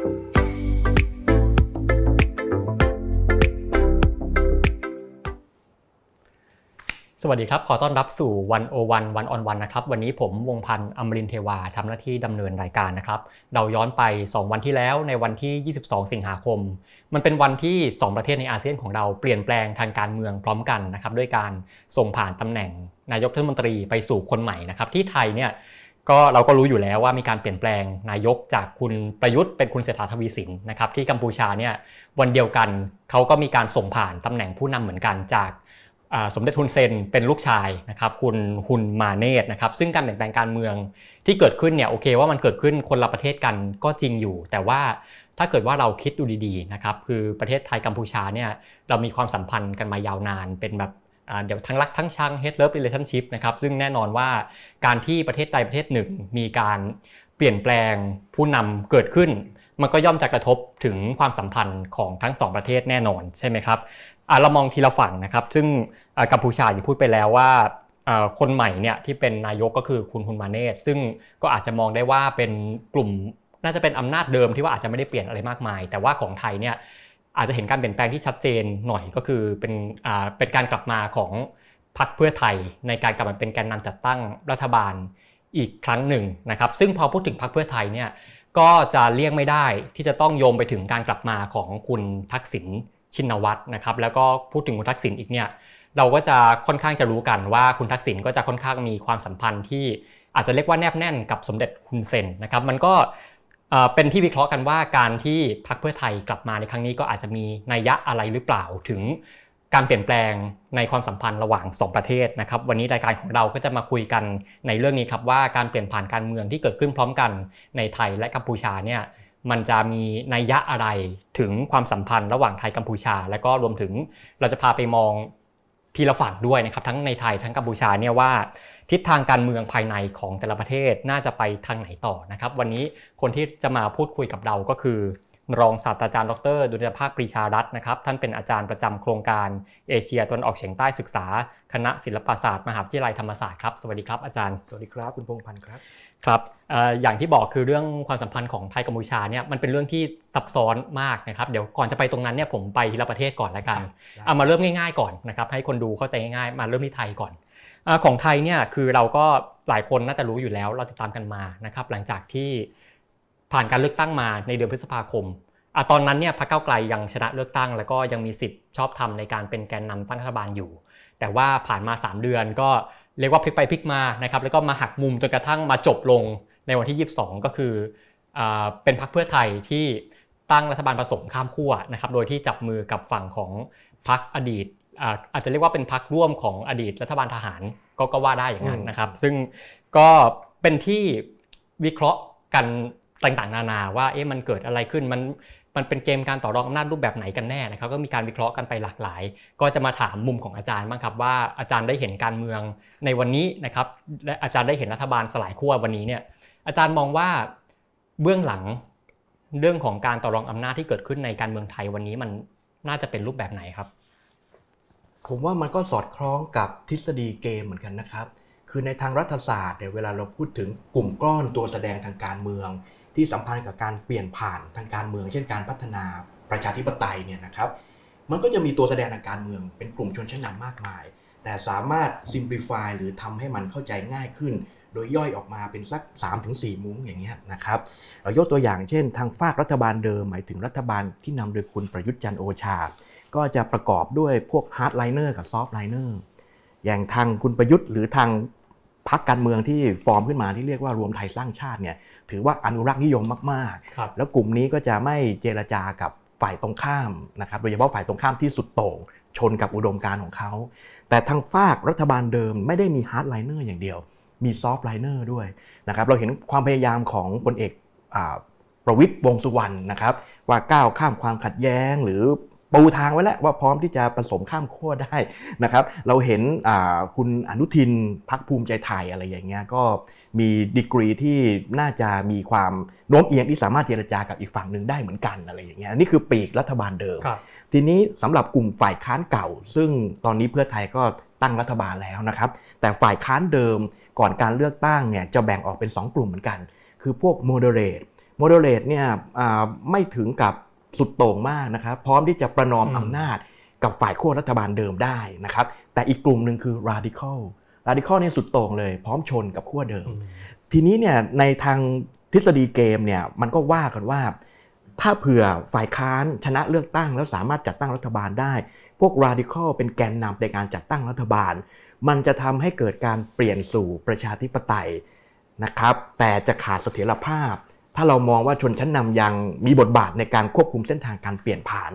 สวัสดีครับขอต้อนรับสู่ 101 One-on-One นะครับวันนี้ผมวงพันธ์อมรินทร์เทวาทำหน้าที่ดำเนินรายการนะครับเราย้อนไป2วันที่แล้วในวันที่22สิงหาคมมันเป็นวันที่2ประเทศในอาเซียนของเราเปลี่ยนแปลงทางการเมืองพร้อมกันนะครับด้วยการส่งผ่านตำแหน่งนายกรัฐมนตรีไปสู่คนใหม่นะครับที่ไทยเนี่ยก็เราก็รู้อยู่แล้วว่ามีการเปลี่ยนแปลงนายกจากคุณประยุทธ์เป็นคุณเศรษฐาทวีสินนะครับที่กัมพูชาเนี่ยวันเดียวกันเขาก็มีการส่งผ่านตำแหน่งผู้นำเหมือนกันจากสมเด็จฮุนเซนเป็นลูกชายนะครับคุณฮุนมาเนตนะครับซึ่งการเปลี่ยนแปลงการเมืองที่เกิดขึ้นเนี่ยโอเคว่ามันเกิดขึ้นคนละประเทศกันก็จริงอยู่แต่ว่าถ้าเกิดว่าเราคิดดูดีๆนะครับคือประเทศไทยกัมพูชาเนี่ยเรามีความสัมพันธ์กันมายาวนานเป็นแบบเดี๋ยวทั้งรักทั้งชัง hate love relationship นะครับซึ่งแน่นอนว่าการที่ประเทศใดประเทศหนึ่งมีการเปลี่ยนแปลงผู้นำเกิดขึ้นมันก็ย่อมจะกระทบถึงความสัมพันธ์ของทั้ง2ประเทศแน่นอนใช่ไหมครับเรามองทีละฝั่งนะครับซึ่งกัมพูชาที่พูดไปแล้วว่าคนใหม่เนี่ยที่เป็นนายกก็คือคุณฮุนมาเนตซึ่งก็อาจจะมองได้ว่าเป็นกลุ่มน่าจะเป็นอำนาจเดิมที่ว่าอาจจะไม่ได้เปลี่ยนอะไรมากมายแต่ว่าของไทยเนี่ยอาจจะเห็นการเปลี่ยนแปลงที่ชัดเจนหน่อยก็คือเป็นการกลับมาของพรรคเพื่อไทยในการกลับมาเป็นแกนนำจัดตั้งรัฐบาลอีกครั้งหนึ่งนะครับซึ่งพอพูดถึงพรรคเพื่อไทยเนี่ยก็จะเลี่ยงไม่ได้ที่จะต้องโยงไปถึงการกลับมาของคุณทักษิณชินวัตรนะครับแล้วก็พูดถึงคุณทักษิณอีกเนี่ยเราก็จะค่อนข้างจะรู้กันว่าคุณทักษิณก็จะค่อนข้างมีความสัมพันธ์ที่อาจจะเรียกว่าแนบแน่นกับสมเด็จฮุนเซนนะครับมันก็เป็นที่วิเคราะห์กันว่าการที่พรรคเพื่อไทยกลับมาในครั้งนี้ก็อาจจะมีนัยยะอะไรหรือเปล่าถึงการเปลี่ยนแปลงในความสัมพันธ์ระหว่าง2ประเทศนะครับวันนี้รายการของเราก็จะมาคุยกันในเรื่องนี้ครับว่าการเปลี่ยนผ่านการเมืองที่เกิดขึ้นพร้อมกันในไทยและกัมพูชาเนี่ยมันจะมีนัยยะอะไรถึงความสัมพันธ์ระหว่างไทยกัมพูชาและก็รวมถึงเราจะพาไปมองทีละฝั่งด้วยนะครับทั้งในไทยทั้งกัมพูชาเนี่ยว่าทิศทางการเมืองภายในของแต่ละประเทศน่าจะไปทางไหนต่อนะครับวันนี้คนที่จะมาพูดคุยกับเราก็คือรองศาสตราจารย์ดร.ดุลยภาค ปรีชารัตน์นะครับท่านเป็นอาจารย์ประจำโครงการเอเชียตะวันออกเฉียงใต้ศึกษาคณะศิลปศาสตร์มหาวิทยาลัยธรรมศาสตร์ครับสวัสดีครับอาจารย์สวัสดีครับคุณพงษ์พันธ์ครับครับอย่างที่บอกคือเรื่องความสัมพันธ์ของไทยกัมพูชาเนี่ยมันเป็นเรื่องที่ซับซ้อนมากนะครับเดี๋ยวก่อนจะไปตรงนั้นเนี่ยผมไปทีละประเทศก่อนละกันเอามาเริ่มง่ายๆก่อนนะครับให้คนดูเข้าใจง่ายๆมาเริ่มที่ไทยก่อนของไทยเนี่ยคือเราก็หลายคนน่าจะรู้อยู่แล้วเราติดตามกันมานะครับหลังจากที่ผ่านการเลือกตั้งมาในเดือนพฤษภาคมตอนนั้นเนี่ยพรรคก้าวไกลยังชนะเลือกตั้งแล้วก็ยังมีสิทธิ์ชอบธรรมในการเป็นแกนนำตั้งรัฐบาลอยู่แต่ว่าผ่านมา3เดือนก็เรียกว่าพลิกไปพลิกมานะครับแล้วก็มาหักมุมจนกระทั่งมาจบลงในวันที่22ก็คือเป็นพรรคเพื่อไทยที่ตั้งรัฐบาลผสมข้ามขั้วนะครับโดยที่จับมือกับฝั่งของพรรคอดีตอาจจะเรียกว่าเป็นพรรคร่วมของอดีตรัฐบาลทหารก็ว่าได้อย่างนั้นนะครับซึ่งก็เป็นที่วิเคราะห์กันต่างๆนานาว่ามันเกิดอะไรขึ้นมันเป็นเกมการต่อรองอำนาจรูปแบบไหนกันแน่นะครับก็มีการวิเคราะห์กันไปหลากหลายก็จะมาถามมุมของอาจารย์บ้างครับว่าอาจารย์ได้เห็นการเมืองในวันนี้นะครับและอาจารย์ได้เห็นรัฐบาลสลายขั้ววันนี้เนี่ยอาจารย์มองว่าเบื้องหลังเรื่องของการต่อรองอำนาจที่เกิดขึ้นในการเมืองไทยวันนี้มันน่าจะเป็นรูปแบบไหนครับผมว่ามันก็สอดคล้องกับทฤษฎีเกมเหมือนกันนะครับคือในทางรัฐศาสตร์เนี่ยเวลาเราพูดถึงกลุ่มก้อนตัวแสดงทางการเมืองที่สัมพันธ์กับการเปลี่ยนผ่านทางการเมืองเช่นการพัฒนาประชาธิปไตยเนี่ยนะครับมันก็จะมีตัวแสดงทางการเมืองเป็นกลุ่มชนชั้นนำมากมายแต่สามารถ simplify หรือทำให้มันเข้าใจง่ายขึ้นโดยย่อยออกมาเป็นสัก 3-4 มุ้งอย่างเงี้ยนะครับเรายกตัวอย่างเช่นทางฝากรัฐบาลเดิมหมายถึงรัฐบาลที่นำโดยคุณประยุทธ์จันทร์โอชาก็จะประกอบด้วยพวก hard liner กับ soft liner อย่างทางคุณประยุทธ์หรือทางพรรคการเมืองที่ฟอร์มขึ้นมาที่เรียกว่ารวมไทยสร้างชาติเนี่ยถือว่าอนุรักษ์นิยมมากๆแล้วกลุ่มนี้ก็จะไม่เจรจากับฝ่ายตรงข้ามนะครับโดยเฉพาะฝ่ายตรงข้ามที่สุดโต่งชนกับอุดมการณ์ของเขาแต่ทางฝากรัฐบาลเดิมไม่ได้มีฮาร์ดไลเนอร์อย่างเดียวมีซอฟต์ไลเนอร์ด้วยนะครับเราเห็นความพยายามของพลเอกประวิตรวงษ์สุวรรณนะครับว่าก้าวข้ามความขัดแย้งหรือปูทางไว้แล้วว่าพร้อมที่จะผสมข้ามขั้วได้นะครับเราเห็นคุณอนุทินพรรคภูมิใจไทยอะไรอย่างเงี้ยก็มีดีกรีที่น่าจะมีความโน้มเอียงที่สามารถเจรจากับอีกฝั่งหนึ่งได้เหมือนกันอะไรอย่างเงี้ยนี่คือปีกรัฐบาลเดิมทีนี้สำหรับกลุ่มฝ่ายค้านเก่าซึ่งตอนนี้เพื่อไทยก็ตั้งรัฐบาลแล้วนะครับแต่ฝ่ายค้านเดิมก่อนการเลือกตั้งเนี่ยจะแบ่งออกเป็น2กลุ่มเหมือนกันคือพวกโมเดอเรท โมเดเลตเนี่ยไม่ถึงกับสุดโต่งมากนะครับพร้อมที่จะประนอมอำนาจกับฝ่ายขั้วรัฐบาลเดิมได้นะครับแต่อีกกลุ่มหนึ่งคือ radical เนี่ยสุดโต่งเลยพร้อมชนกับขั้วเดิมทีนี้เนี่ยในทางทฤษฎีเกมเนี่ยมันก็ว่ากันว่าถ้าเผื่อฝ่ายค้านชนะเลือกตั้งแล้วสามารถจัดตั้งรัฐบาลได้พวก radical เป็นแกนนำในการจัดตั้งรัฐบาลมันจะทำให้เกิดการเปลี่ยนสู่ประชาธิปไตยนะครับแต่จะขาดเสถียรภาพถ้าเรามองว่าชนชั้นนำยังมีบทบาทในการควบคุมเส้นทางการเปลี่ยนผ่าน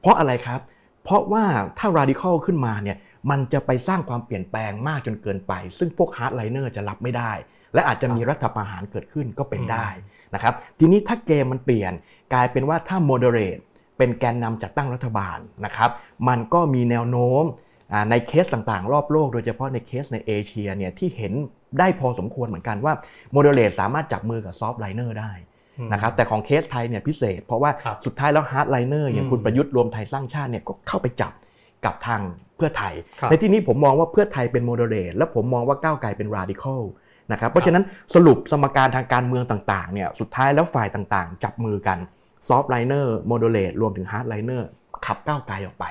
เพราะอะไรครับเพราะว่าถ้า radical ขึ้นมาเนี่ยมันจะไปสร้างความเปลี่ยนแปลงมากจนเกินไปซึ่งพวก hardliner จะรับไม่ได้และอาจจะมีรัฐประหารเกิดขึ้นก็เป็นได้นะครับทีนี้ถ้าเกมมันเปลี่ยนกลายเป็นว่าถ้า moderate เป็นแกนนำจัดตั้งรัฐบาลนะครับมันก็มีแนวโน้มในเคสต่างๆรอบโลกโดยเฉพาะในเคสในเอเชียเนี่ยที่เห็นได้พอสมควรเหมือนกันว่า moderate สามารถจับมือกับ softliner ได้นะครับแต่ของเคสไทยเนี่ยพิเศษเพราะว่าสุดท้ายแล้ว hardliner อย่างคุณประยุทธ์รวมไทยสร้างชาติเนี่ยก็เข้าไปจับกับทางเพื่อไทยในที่นี้ผมมองว่าเพื่อไทยเป็น moderate และผมมองว่าก้าวไกลเป็น radicalนะครับเพราะฉะนั้นสรุปสมการทางการเมืองต่างๆเนี่ยสุดท้ายแล้วฝ่ายต่างๆจับมือกันซอฟต์ไลเนอร์โมดูเลตรวมถึงฮาร์ดไลเนอร์ขับก้าวไกลออกไป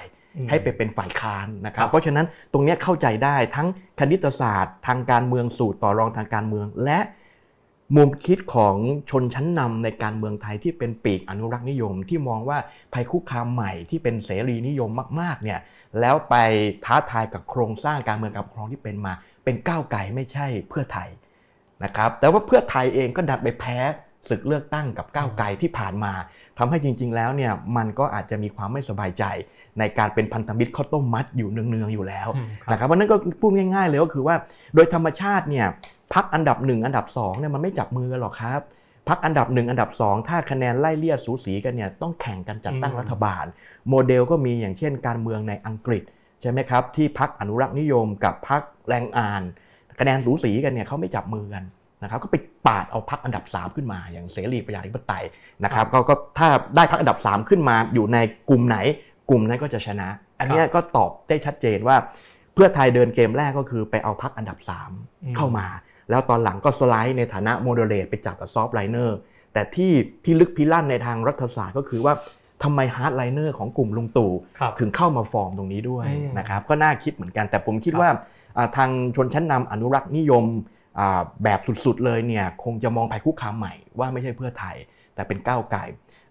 ให้ไปเป็นฝ่ายค้านนะครับเพราะฉะนั้นตรงนี้เข้าใจได้ทั้งคณิตศาสตร์ทางการเมืองสูตรต่อรองทางการเมืองและมุมคิดของชนชั้นนำในการเมืองไทยที่เป็นปีกอนุรักษ์นิยมที่มองว่าภัยคุกคามใหม่ที่เป็นเสรีนิยมมากๆเนี่ยแล้วไปท้าทายกับโครงสร้างการเมืองการปกครองที่เป็นมาเป็นก้าวไกลไม่ใช่เพื่อไทยนะครับแต่ว่าเพื่อไทยเองก็ดันไปแพ้ศึกเลือกตั้งกับก้าวไกลที่ผ่านมาทำให้จริงๆแล้วเนี่ยมันก็อาจจะมีความไม่สบายใจในการเป็นพันธมิตรข้าวต้มมัดอยู่เนืองๆอยู่แล้วนะครับเพราะนั้นก็พูดง่ายๆเลยก็คือว่าโดยธรรมชาติเนี่ยพรรคอันดับ1อันดับ2เนี่ยมันไม่จับมือกันหรอกครับพรรคอันดับ1อันดับ2ถ้าคะแนนไล่เลี่ยสูสีกันเนี่ยต้องแข่งกันจัดตั้งรัฐบาลโมเดลก็มีอย่างเช่นการเมืองในอังกฤษใช่ไหมครับที่พรรคอนุรักษ์นิยมกับพรรคแรงงานคะแนนสูสีกันเนี่ยเขาไม่จับมือกันนะครับก็ไปปาดเอาพรรคอันดับ3ขึ้นมาอย่างเสรีประชาธิปไตยนะครับก็ถ้าได้พรรคอันดับ3ขึ้นมาอยู่ในกลุ่มไหนกลุ่มนั้นก็จะชนะอันนี้ก็ตอบได้ชัดเจนว่าเพื่อไทยเดินเกมแรกก็คือไปเอาพรรคอันดับ3เข้ามาแล้วตอนหลังก็สไลด์ในฐานะโมเดเลตไปจับกับซอฟต์ไลเนอร์แต่ที่พิลึกพิลั่นในทางรัฐศาสตร์ก็คือว่าทำไมฮาร์ดไลเนอร์ของกลุ่มลุงตู่ถึงเข้ามาฟอร์มตรงนี้ด้วยนะครับก็น่าคิดเหมือนกันแต่ผมคิดว่าทางชนชั้นนำอนุรักษ์นิยมแบบสุดๆเลยเนี่ยคงจะมองภัยคุกคามใหม่ว่าไม่ใช่เพื่อไทยแต่เป็นก้าวไกล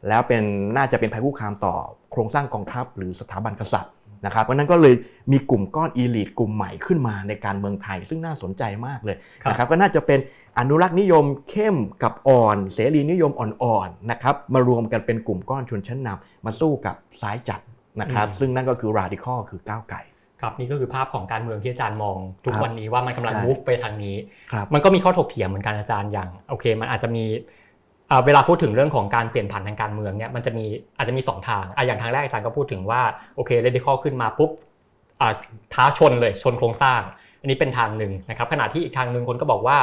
แล้วเป็นน่าจะเป็นภัยคุกคามต่อโครงสร้างกองทัพหรือสถาบันกษัตริย์นะครับเพราะนั้นก็เลยมีกลุ่มก้อนอีลิทกลุ่มใหม่ขึ้นมาในการเมืองไทยซึ่งน่าสนใจมากเลยนะครับก็น่าจะเป็นอนุรักษ์นิยมเข้มกับอ่อนเสรีนิยมอ่อนๆนะครับมารวมกันเป็นกลุ่มก้อนชนชั้นนำมาสู้กับซ้ายจัดนะครับซึ่งนั่นก็คือ radical คือก้าวไกลครับนี่ก็คือภาพของการเมืองที่อาจารย์มองทุกวันนี้ว่ามันกำลัง move ไปทางนี้มันก็มีข้อถกเถียงเหมือนกันอาจารย์อย่างโอเคมันอาจจะมีเวลาพูดถึงเรื่องของการเปลี่ยนผ่านทางการเมืองเนี่ยมันจะมีอาจจะมี2ทางอย่างทางแรกอาจารย์ก็พูดถึงว่าโอเคเรดิคอลขึ้นมาปุ๊บท้าชนเลยชนโครงสร้างอันนี้เป็นทางหนึ่งนะครับขณะที่อีกทางหนึ่งคนก็บอกว่า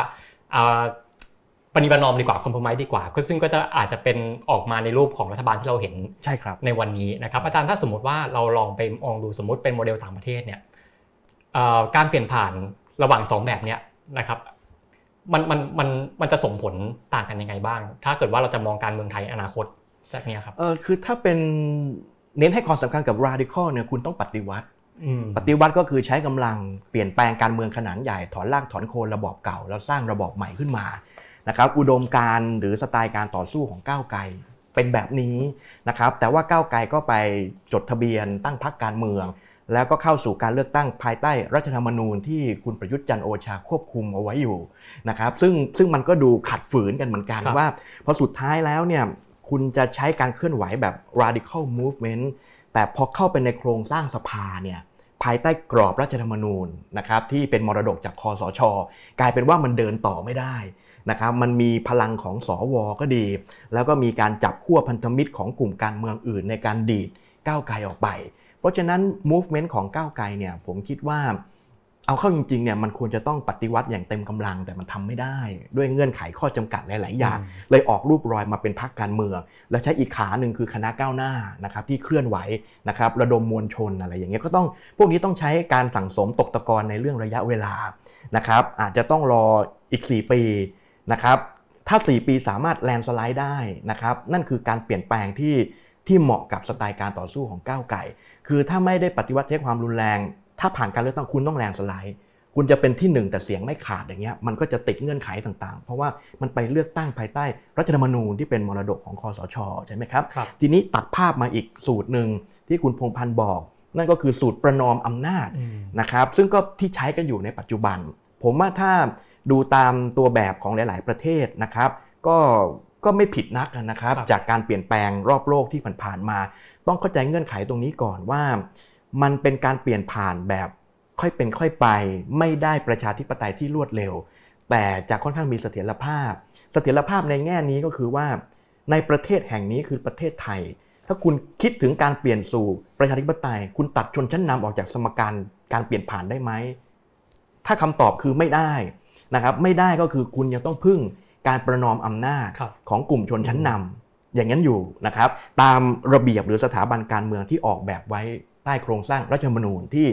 ปฏิบัตินอมดีกว่าคอมโพมัยดีกว่าซึ่งก็จะอาจจะเป็นออกมาในรูปของรัฐบาลที่เราเห็นใช่ครับในวันนี้นะครับอาจารย์ถ้าสมมติว่าเราลองไปมองดูสมมติเป็นโมเดลต่างประเทศเนี่ยการเปลี่ยนผ่านระหว่าง2แบบเนี่ยนะครับมันจะส่งผลต่างกันยังไงบ้างถ้าเกิดว่าเราจะมองการเมืองไทยอนาคตจากนี้ครับคือถ้าเป็นเน้นให้ความสำคัญกับ radical เนี่ยคุณต้องปฏิวัติก็คือใช้กำลังเปลี่ยนแปลงการเมืองขนาดใหญ่ถอนรากถอนโคนระบอบเก่าแล้วสร้างระบอบใหม่ขึ้นมานะครับอุดมการณ์หรือสไตล์การต่อสู้ของก้าวไกลเป็นแบบนี้นะครับแต่ว่าก้าวไกลก็ไปจดทะเบียนตั้งพรรคการเมืองแล้วก็เข้าสู่การเลือกตั้งภายใต้รัฐธรรมนูญที่คุณประยุทธ์จันทร์โอชาควบคุมเอาไว้อยู่นะครับซึ่งมันก็ดูขัดฝืนกันเหมือนกันว่าพอสุดท้ายแล้วเนี่ยคุณจะใช้การเคลื่อนไหวแบบ radical movement แต่พอเข้าไปในโครงสร้างสภาเนี่ยภายใต้กรอบรัฐธรรมนูญนะครับที่เป็นมรดกจากคสช.กลายเป็นว่ามันเดินต่อไม่ได้นะครับมันมีพลังของสว.ก็ดีแล้วก็มีการจับขั้วพันธมิตรของกลุ่มการเมืองอื่นในการดีดก้าวไกลออกไปเพราะฉะนั้น movement ของก้าวไกลเนี่ยผมคิดว่าเอาเข้าจริงๆเนี่ยมันควรจะต้องปฏิวัติอย่างเต็มกำลังแต่มันทำไม่ได้ด้วยเงื่อนไขข้อจำกัดหลายๆอย่างเลยออกรูปรอยมาเป็นพรรคการเมืองแล้วใช้อีกขาหนึ่งคือคณะก้าวหน้านะครับที่เคลื่อนไหวนะครับระดมมวลชนอะไรอย่างเงี้ยก็ต้องพวกนี้ต้องใช้การสั่งสมตกตะกอนในเรื่องระยะเวลานะครับอาจจะต้องรออีก4 ปีนะครับ ถ้า4ปีสามารถแลนสไลด์ได้นะครับนั่นคือการเปลี่ยนแปลงที่เหมาะกับสไตล์การต่อสู้ของก้าวไกลคือถ้าไม่ได้ปฏิวัติใช้ความรุนแรงถ้าผ่านการเลือกตั้งคุณต้องแลนสไลด์คุณจะเป็นที่หนึ่งแต่เสียงไม่ขาดอย่างเงี้ยมันก็จะติดเงื่อนไขต่างๆเพราะว่ามันไปเลือกตั้งภายใต้รัฐธรรมนูญที่เป็นมรดกของคสช.ใช่ไหมครับทีนี้ตัดภาพมาอีกสูตรหนึ่งที่คุณพงษ์พันธ์บอกนั่นก็คือสูตรประนอมอำนาจนะครับซึ่งก็ที่ใช้กันอยู่ในปัจจุบันผมว่าถ้าดูตามตัวแบบของหลายๆประเทศนะครับก็ไม่ผิดนักนะครับจากการเปลี่ยนแปลงรอบโลกที่ผ่านๆมาต้องเข้าใจเงื่อนไขตรงนี้ก่อนว่ามันเป็นการเปลี่ยนผ่านแบบค่อยเป็นค่อยไปไม่ได้ประชาธิปไตยที่รวดเร็วแต่จะค่อนข้างมีเสถียรภาพในแง่นี้ก็คือว่าในประเทศแห่งนี้คือประเทศไทยถ้าคุณคิดถึงการเปลี่ยนสู่ประชาธิปไตยคุณตัดชนชั้นนำออกจากสมการการเปลี่ยนผ่านได้ไหมถ้าคำตอบคือไม่ได้นะครับไม่ได้ก็คือคุณยังต้องพึ่งการประนอมอำนาจของกลุ่มชนชั้นนำอย่างนั้นอยู่นะครับตามระเบียบหรือสถาบันการเมืองที่ออกแบบไว้ใต้โครงสร้างรัฐธรรมนูญที่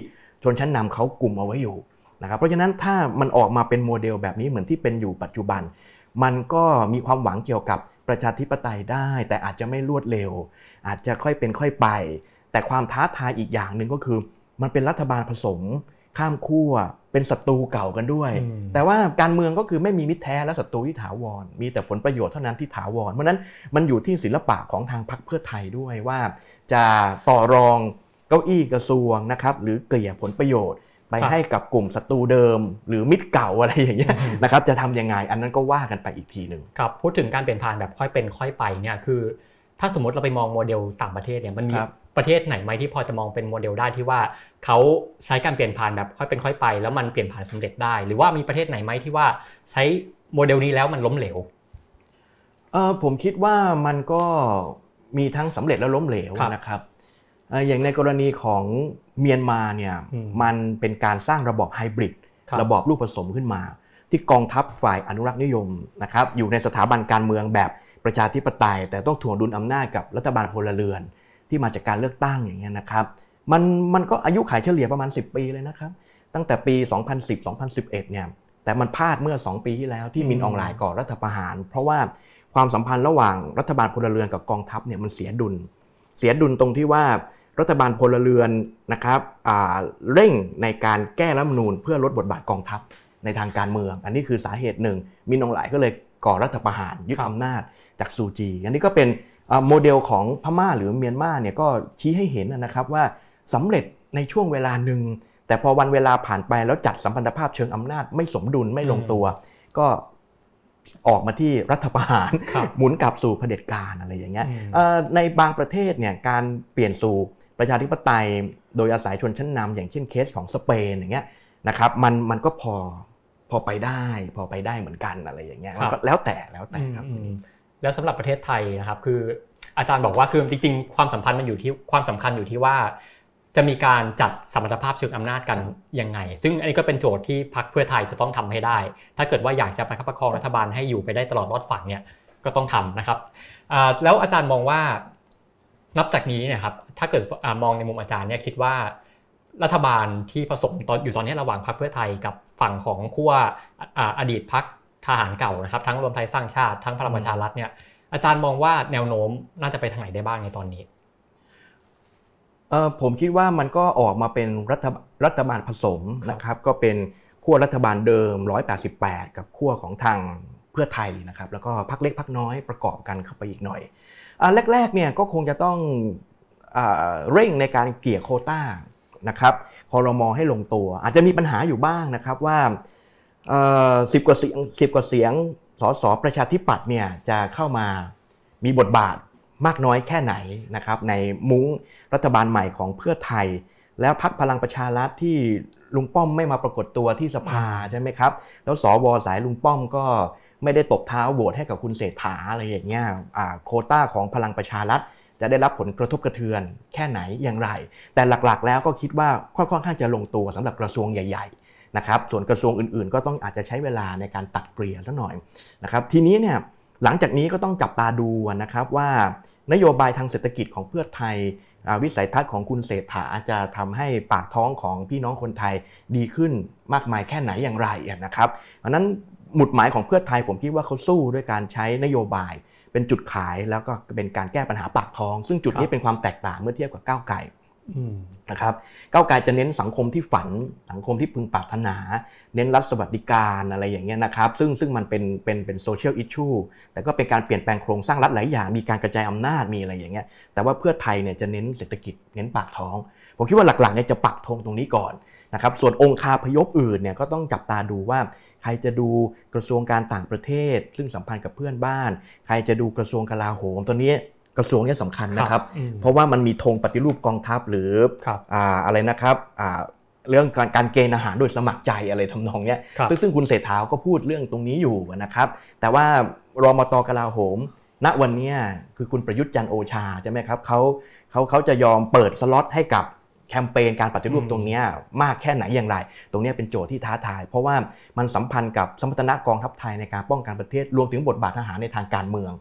ชนชั้นนำเขากลุ่มเอาไว้อยู่นะครับเพราะฉะนั้นถ้ามันออกมาเป็นโมเดลแบบนี้เหมือนที่เป็นอยู่ปัจจุบันมันก็มีความหวังเกี่ยวกับประชาธิปไตยได้แต่อาจจะไม่รวดเร็วอาจจะค่อยเป็นค่อยไปแต่ความท้าทายอีกอย่างหนึ่งก็คือมันเป็นรัฐบาลผสมข้ามขั้วเป็นศัตรูเก่ากันด้วยแต่ว่าการเมืองก็คือไม่มีมิตรแท้และศัตรูที่ถาวรมีแต่ผลประโยชน์เท่านั้นที่ถาวรเพราะนั้นมันอยู่ที่ศิลปะของทางพรรคเพื่อไทยด้วยว่าจะต่อรองเก้าอี้กระทรวงนะครับหรือเกลี่ยผลประโยชน์ไปให้กับกลุ่มศัตรูเดิมหรือมิตรเก่าอะไรอย่างเงี้ยนะครับจะทำยังไงอันนั้นก็ว่ากันไปอีกทีหนึ่งครับพูดถึงการเปลี่ยนผ่านแบบค่อยเป็นค่อยไปเนี่ยคือถ้าสมมติเราไปมองโมเดลต่างประเทศเนี่ยมันมีประเทศไหนไหมที่พอจะมองเป็นโมเดลได้ที่ว่าเขาใช้การเปลี่ยนผ่านแบบค่อยเป็นค่อยไปแล้วมันเปลี่ยนผ่านสำเร็จได้หรือว่ามีประเทศไหนไหมที่ว่าใช้โมเดลนี้แล้วมันล้มเหลวผมคิดว่ามันก็มีทั้งสำเร็จและล้มเหลวนะครับอย่างในกรณีของเมียนมาเนี่ยมันเป็นการสร้างระบอบไฮบริดระบอบลูกผสมขึ้นมาที่กองทัพฝ่ายอนุรักษ์นิยมนะครับอยู่ในสถาบันการเมืองแบบประชาธิปไตยแต่ต้องถ่วงดุลอำนาจกับรัฐบาลพลเรือนที่มาจากการเลือกตั้งอย่างเงี้ยนะครับมันก็อายุขัยเฉลี่ยประมาณ10 ปีเลยนะครับตั้งแต่ปี 2010-2011 เนี่ยแต่มันพลาดเมื่อ2 ปีที่แล้วที่มินอองหลายก่อรัฐประหารเพราะว่าความสัมพันธ์ระหว่างรัฐบาลพลเรือนกับกองทัพเนี่ยมันเสียดุลตรงที่ว่ารัฐบาลพลเรือนนะครับเร่งในการแก้รัฐธรรมนูญเพื่อลดบทบาทกองทัพในทางการเมืองอันนี้คือสาเหตุหนึ่งมินอองหลายก็เลยก่อรัฐประหารยึดอำนาจจากซูจีอันนี้ก็เป็นโมเดลของพม่าหรือเมียนมาเนี่ยก็ชี้ให้เห็นนะครับว่าสำเร็จในช่วงเวลาหนึ่งแต่พอวันเวลาผ่านไปแล้วจัดสัมพันธภาพเชิงอำนาจไม่สมดุลไม่ลงตัวก็ออกมาที่รัฐประหารหมุนกลับสู่เผด็จการอะไรอย่างเงี้ยในบางประเทศเนี่ยการเปลี่ยนสู่ประชาธิปไตยโดยอาศัยชนชั้นนำอย่างเช่นเคสของสเปนอย่างเงี้ยนะครับมันก็พอไปได้เหมือนกันอะไรอย่างเงี้ยแล้วแต่ครับแล้วสำหรับประเทศไทยนะครับคืออาจารย์บอกว่าคือจริงๆความสำคัญอยู่ที่ว่าจะมีการจัดสมรรถภาพเชิงอำนาจกันยังไงซึ่งอันนี้ก็เป็นโจทย์ที่พรรคเพื่อไทยจะต้องทำให้ได้ถ้าเกิดว่าอยากจะประคับประคองรัฐบาลให้อยู่ไปได้ตลอดรอดฝั่งเนี่ยก็ต้องทำนะครับแล้วอาจารย์มองว่านับจากนี้เนี่ยครับถ้าเกิดมองในมุมอาจารย์เนี่ยคิดว่ารัฐบาลที่ผสมตอนนี้ระหว่างพรรคเพื่อไทยกับฝั่งของขั้วอดีตพรรคทหารเก่านะครับทั้งรวมไทยสร้างชาติทั้งพลังประชารัฐเนี่ยอาจารย์มองว่าแนวโน้มน่าจะไปทางไหนได้บ้างในตอนนี้ผมคิดว่ามันก็ออกมาเป็นรัฐบาลผสมนะครับก็เป็นขั้วรัฐบาลเดิม188กับขั้วของทางเพื่อไทยนะครับแล้วก็พรรคเล็กพรรคน้อยประกอบกันเข้าไปอีกหน่อยแรกๆเนี่ยก็คงจะต้องเร่งในการเกลี่ยโควต้านะครับครม.ให้ลงตัวอาจจะมีปัญหาอยู่บ้างนะครับว่า10 กว่าเสียงสสประชาธิปัตย์เนี่ยจะเข้ามามีบทบาทมากน้อยแค่ไหนนะครับในมุ้งรัฐบาลใหม่ของเพื่อไทยแล้วพรรคพลังประชารัฐที่ลุงป้อมไม่มาปรากฏตัวที่สภาใช่ไหมครับแล้วสว.สายลุงป้อมก็ไม่ได้ตบเท้าโหวตให้กับคุณเศรษฐาอะไรอย่างเงี้ยโควต้าของพลังประชารัฐจะได้รับผลกระทบกระเทือนแค่ไหนอย่างไรแต่หลักๆแล้วก็คิดว่าค่อนข้างจะลงตัวสำหรับกระทรวงใหญ่ๆนะครับส่วนกระทรวงอื่นๆก็ต้องอาจจะใช้เวลาในการตัดเกลี่ยซะหน่อยนะครับทีนี้เนี่ยหลังจากนี้ก็ต้องจับตาดูนะครับว่านโยบายทางเศรษฐกิจของเพื่อไทยวิสัยทัศน์ของคุณเศรษฐาจะทำให้ปากท้องของพี่น้องคนไทยดีขึ้นมากมายแค่ไหนอย่างไรนะครับเพราะนั้น หมุดหมายของเพื่อไทยผมคิดว่าเขาสู้ด้วยการใช้นโยบายเป็นจุดขายแล้วก็เป็นการแก้ปัญหาปากท้องซึ่งจุดนี้เป็นความแตกต่างเมื่อเทียบกับก้าวไกลนะครับก้าวไกลจะเน้นสังคมที่ฝันสังคมที่พึงปรารถนาเน้นรัฐสวัสดิการอะไรอย่างเงี้ยนะครับซึ่งมันเป็นโซเชียลอิชชูแต่ก็เป็นการเปลี่ยนแปลงโครงสร้างรัฐหลายอย่างมีการกระจายอำนาจมีอะไรอย่างเงี้ยแต่ว่าเพื่อไทยเนี่ยจะเน้นเศรษฐกิจเน้นปากท้องผมคิดว่าหลักๆเนี่ยจะปักธงตรงนี้ก่อนนะครับส่วนองค์คาพยพอื่นเนี่ยก็ต้องจับตาดูว่าใครจะดูกระทรวงการต่างประเทศซึ่งสัมพันธ์กับเพื่อนบ้านใครจะดูกระทรวงกลาโหมตอนนี้กระทรวงนี้สำคัญนะครับเพราะว่ามันมีธงปฏิรูปกองทัพหรืออะไรนะครับเรื่องการเกณฑ์อาหารโดยสมัครใจอะไรทำนองนี้ซึ่งคุณเศรษฐาก็พูดเรื่องตรงนี้อยู่นะครับแต่ว่ารมต.กลาโหมณวันนี้คือคุณประยุทธ์จันทร์โอชาใช่ไหมครับเขาจะยอมเปิดสล็อตให้กับแคมเปญการปฏิรูปตรงนี้มากแค่ไหนอย่างไรตรงนี้เป็นโจทย์ที่ท้าทายเพราะว่ามันสัมพันธ์กับสมรรถนะกองทัพไทยในการป้องกันประเทศรวมถึงบทบาททหารในทางการเมือง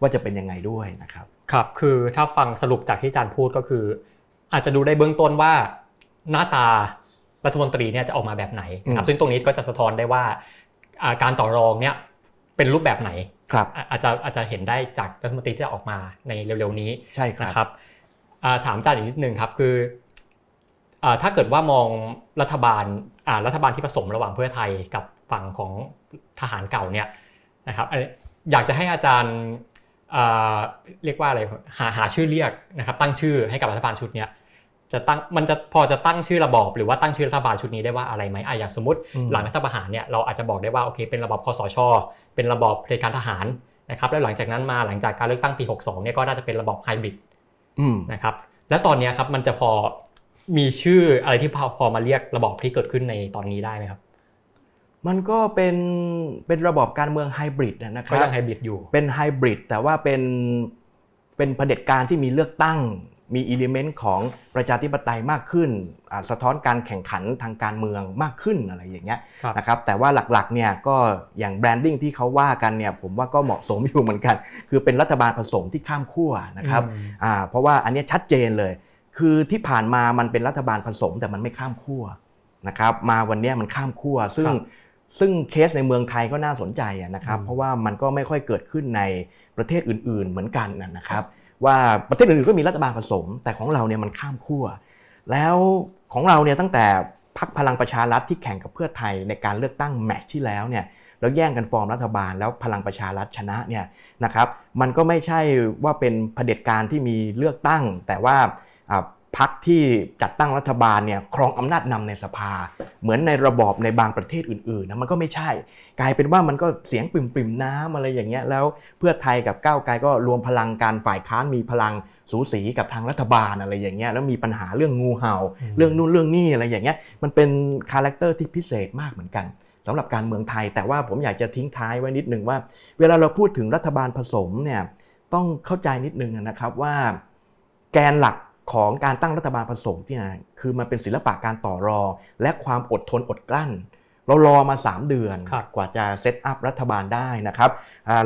ว่าจะเป็นยังไงด้วยนะครับครับคือถ้าฟังสรุปจากที่อาจารย์พูดก็คืออาจจะดูได้เบื้องต้นว่าหน้าตารัฐมนตรีเนี่ยจะออกมาแบบไหนนะครับซึ่งตรงนี้ก็จะสะท้อนได้ว่าการต่อรองเนี่ยเป็นรูปแบบไหนครับอาจจะเห็นได้จากรัฐมนตรีที่จะออกมาในเร็วๆนี้ใช่ครับถามอาจารย์อีกนิดนึงครับคือถ้าเกิดว่ามองรัฐบาลที่ผสมระหว่างเพื่อไทยกับฝั่งของทหารเก่าเนี่ยนะครับอยากจะให้อาจารย์เรียกว่าอะไรหาชื่อเรียกนะครับตั้งชื่อให้กับรัฐบาลชุดเนี้ยจะตั้งมันจะพอจะตั้งชื่อระบอบหรือว่าตั้งชื่อรัฐบาลชุดนี้ได้ว่าอะไรไหมอย่างสมมติหลังรัฐประหารเนี่ยเราอาจจะบอกได้ว่าโอเคเป็นระบอบคสช.เป็นระบอบเผด็จการทหารนะครับแล้วหลังจากนั้นมาหลังจากการเลือกตั้งปี62เนี่ยก็น่าจะเป็นระบอบไฮบริดนะครับและตอนนี้ครับมันจะพอมีชื่ออะไรที่พอมาเรียกระบอบที่เกิดขึ้นในตอนนี้ได้ไหมครับมันก็เป็นระบอบการเมืองไฮบริดนะครับก็ยังไฮบริดอยู่เป็นไฮบริดแต่ว่าเป็นเผด็จการที่มีเลือกตั้งมีอิเลเมนต์ของประชาธิปไตยมากขึ้นสะท้อนการแข่งขันทางการเมืองมากขึ้นอะไรอย่างเงี้ยนะครับแต่ว่าหลักๆเนี่ยก็อย่างแบรนดิ้งที่เขาว่ากันเนี่ยผมว่าก็เหมาะสมอยู่เหมือนกันคือเป็นรัฐบาลผสมที่ข้ามขั้วนะครับเพราะว่าอันนี้ชัดเจนเลยคือที่ผ่านมามันเป็นรัฐบาลผสมแต่มันไม่ข้ามขั้วนะครับมาวันนี้มันข้ามขั้วซึ่งเคสในเมืองไทยก็น่าสนใจนะครับเพราะว่ามันก็ไม่ค่อยเกิดขึ้นในประเทศอื่นๆเหมือนกันนะครับว่าประเทศอื่นๆก็มีรัฐบาลผสมแต่ของเราเนี่ยมันข้ามขั้วแล้วของเราเนี่ยตั้งแต่พรรคพลังประชารัฐที่แข่งกับเพื่อไทยในการเลือกตั้งแมตช์ที่แล้วเนี่ยแล้วแย่งกันฟอร์มรัฐบาลแล้วพลังประชารัฐชนะเนี่ยนะครับมันก็ไม่ใช่ว่าเป็นเผด็จการที่มีเลือกตั้งแต่ว่าพรรคที่จัดตั้งรัฐบาลเนี่ยครองอำนาจนำในสภาเหมือนในระบอบในบางประเทศอื่นๆนะมันก็ไม่ใช่กลายเป็นว่ามันก็เสียงปริ่มๆน้ำอะไรอย่างเงี้ยแล้วเพื่อไทยกับก้าวไกลก็รวมพลังการฝ่ายค้านมีพลังสูสีกับทางรัฐบาลอะไรอย่างเงี้ยแล้วมีปัญหาเรื่องงูเห่าเรื่องนู่นเรื่องนี่อะไรอย่างเงี้ยมันเป็นคาแรคเตอร์ที่พิเศษมากเหมือนกันสำหรับการเมืองไทยแต่ว่าผมอยากจะทิ้งท้ายไว้นิดนึงว่าเวลาเราพูดถึงรัฐบาลผสมเนี่ยต้องเข้าใจนิดนึงนะครับว่าแกนหลักของการตั้งรัฐบาลผสมเนี่ยคือมันเป็นศิลปะการต่อรองและความอดทนอดกลั้นเรารอมา3เดือนกว่าจะเซตอัพรัฐบาลได้นะครับ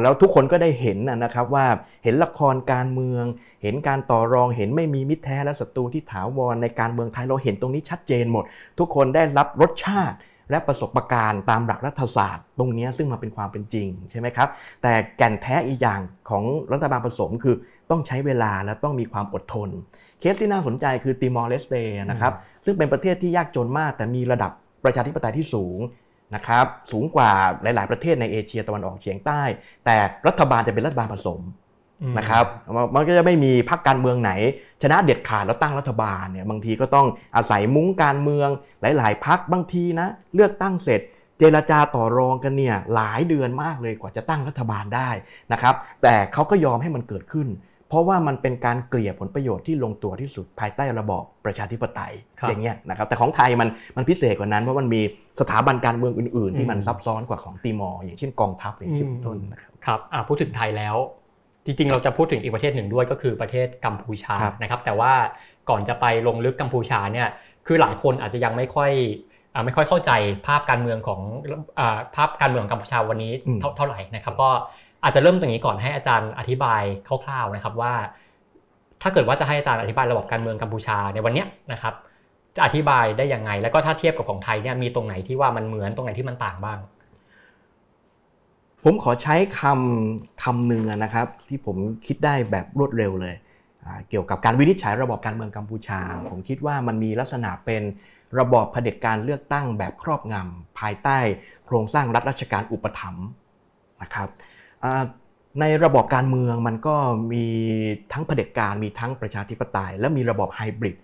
แล้วทุกคนก็ได้เห็นนะครับว่าเห็นละครการเมืองเห็นการต่อรองเห็นไม่มีมิตรแท้และศัตรูที่ถาวรในการเมืองไทยเราเห็นตรงนี้ชัดเจนหมดทุกคนได้รับรสชาติและประสบการณ์ตามหลักรัฐศาสตร์ตรงนี้ซึ่งมาเป็นความเป็นจริงใช่ไหมครับแต่แก่นแท้อีกอย่างของรัฐบาลผสมคือต้องใช้เวลาและต้องมีความอดทนเคสที่น่าสนใจคือติมอร์เลสเตนะครับซึ่งเป็นประเทศที่ยากจนมากแต่มีระดับประชาธิปไตยที่สูงนะครับสูงกว่าหลายๆประเทศในเอเชียตะวันออกเฉียงใต้แต่รัฐบาลจะเป็นรัฐบาลผสมนะครับมันก็จะไม่มีพรรคการเมืองไหนชนะเด็ดขาดแล้วตั้งรัฐบาลเนี่ยบางทีก็ต้องอาศัยมุ้งการเมืองหลายๆพรรคบางทีนะเลือกตั้งเสร็จเจรจาต่อรองกันเนี่ยหลายเดือนมากเลยกว่าจะตั้งรัฐบาลได้นะครับแต่เขาก็ยอมให้มันเกิดขึ้นเพราะว่ามันเป็นการเกลี่ยผลประโยชน์ที่ลงตัวที่สุดภายใต้ระบอบประชาธิปไตยอย่างเงี้ยนะครับแต่ของไทยมันพิเศษกว่านั้นเพราะมันมีสถาบันการเมืองอื่นๆที่มันซับซ้อนกว่าของติมอร์อย่างเช่นกองทัพอย่างที่เป็นต้นนะครับครับพูดถึงไทยแล้วจริงๆเราจะพูดถึงอีกประเทศหนึ่งด้วยก็คือประเทศกัมพูชานะครับแต่ว่าก่อนจะไปลงลึกกัมพูชาเนี่ยคือหลายคนอาจจะยังไม่ค่อยเข้าใจภาพการเมืองของกัมพูชาวันนี้เท่าไหร่นะครับก็อาจจะเริ่มตรงนี้ก่อนให้อาจารย์อธิบายคร่าวๆนะครับว่าถ้าเกิดว่าจะให้อาจารย์อธิบายระบบการเมืองกัมพูชาในวันนี้นะครับจะอธิบายได้ยังไงแล้วก็ถ้าเทียบกับของไทยเนี่ยมีตรงไหนที่ว่ามันเหมือนตรงไหนที่มันต่างบ้าง ผมขอใช้คำหนึ่งนะครับที่ผมคิดได้แบบรวดเร็วเลยเกี่ยวกับการวินิจฉัยระบอบการเมืองกัมพูชาผมคิดว่ามันมีลักษณะเป็นระบอบเผด็จการเลือกตั้งแบบครอบงำภายใต้โครงสร้างรัฐราชการอุปถัมภ์นะครับในระบอบการเมืองมันก็มีทั้งเผด็จการมีทั้งประชาธิปไตยและมีระบอบไฮบริด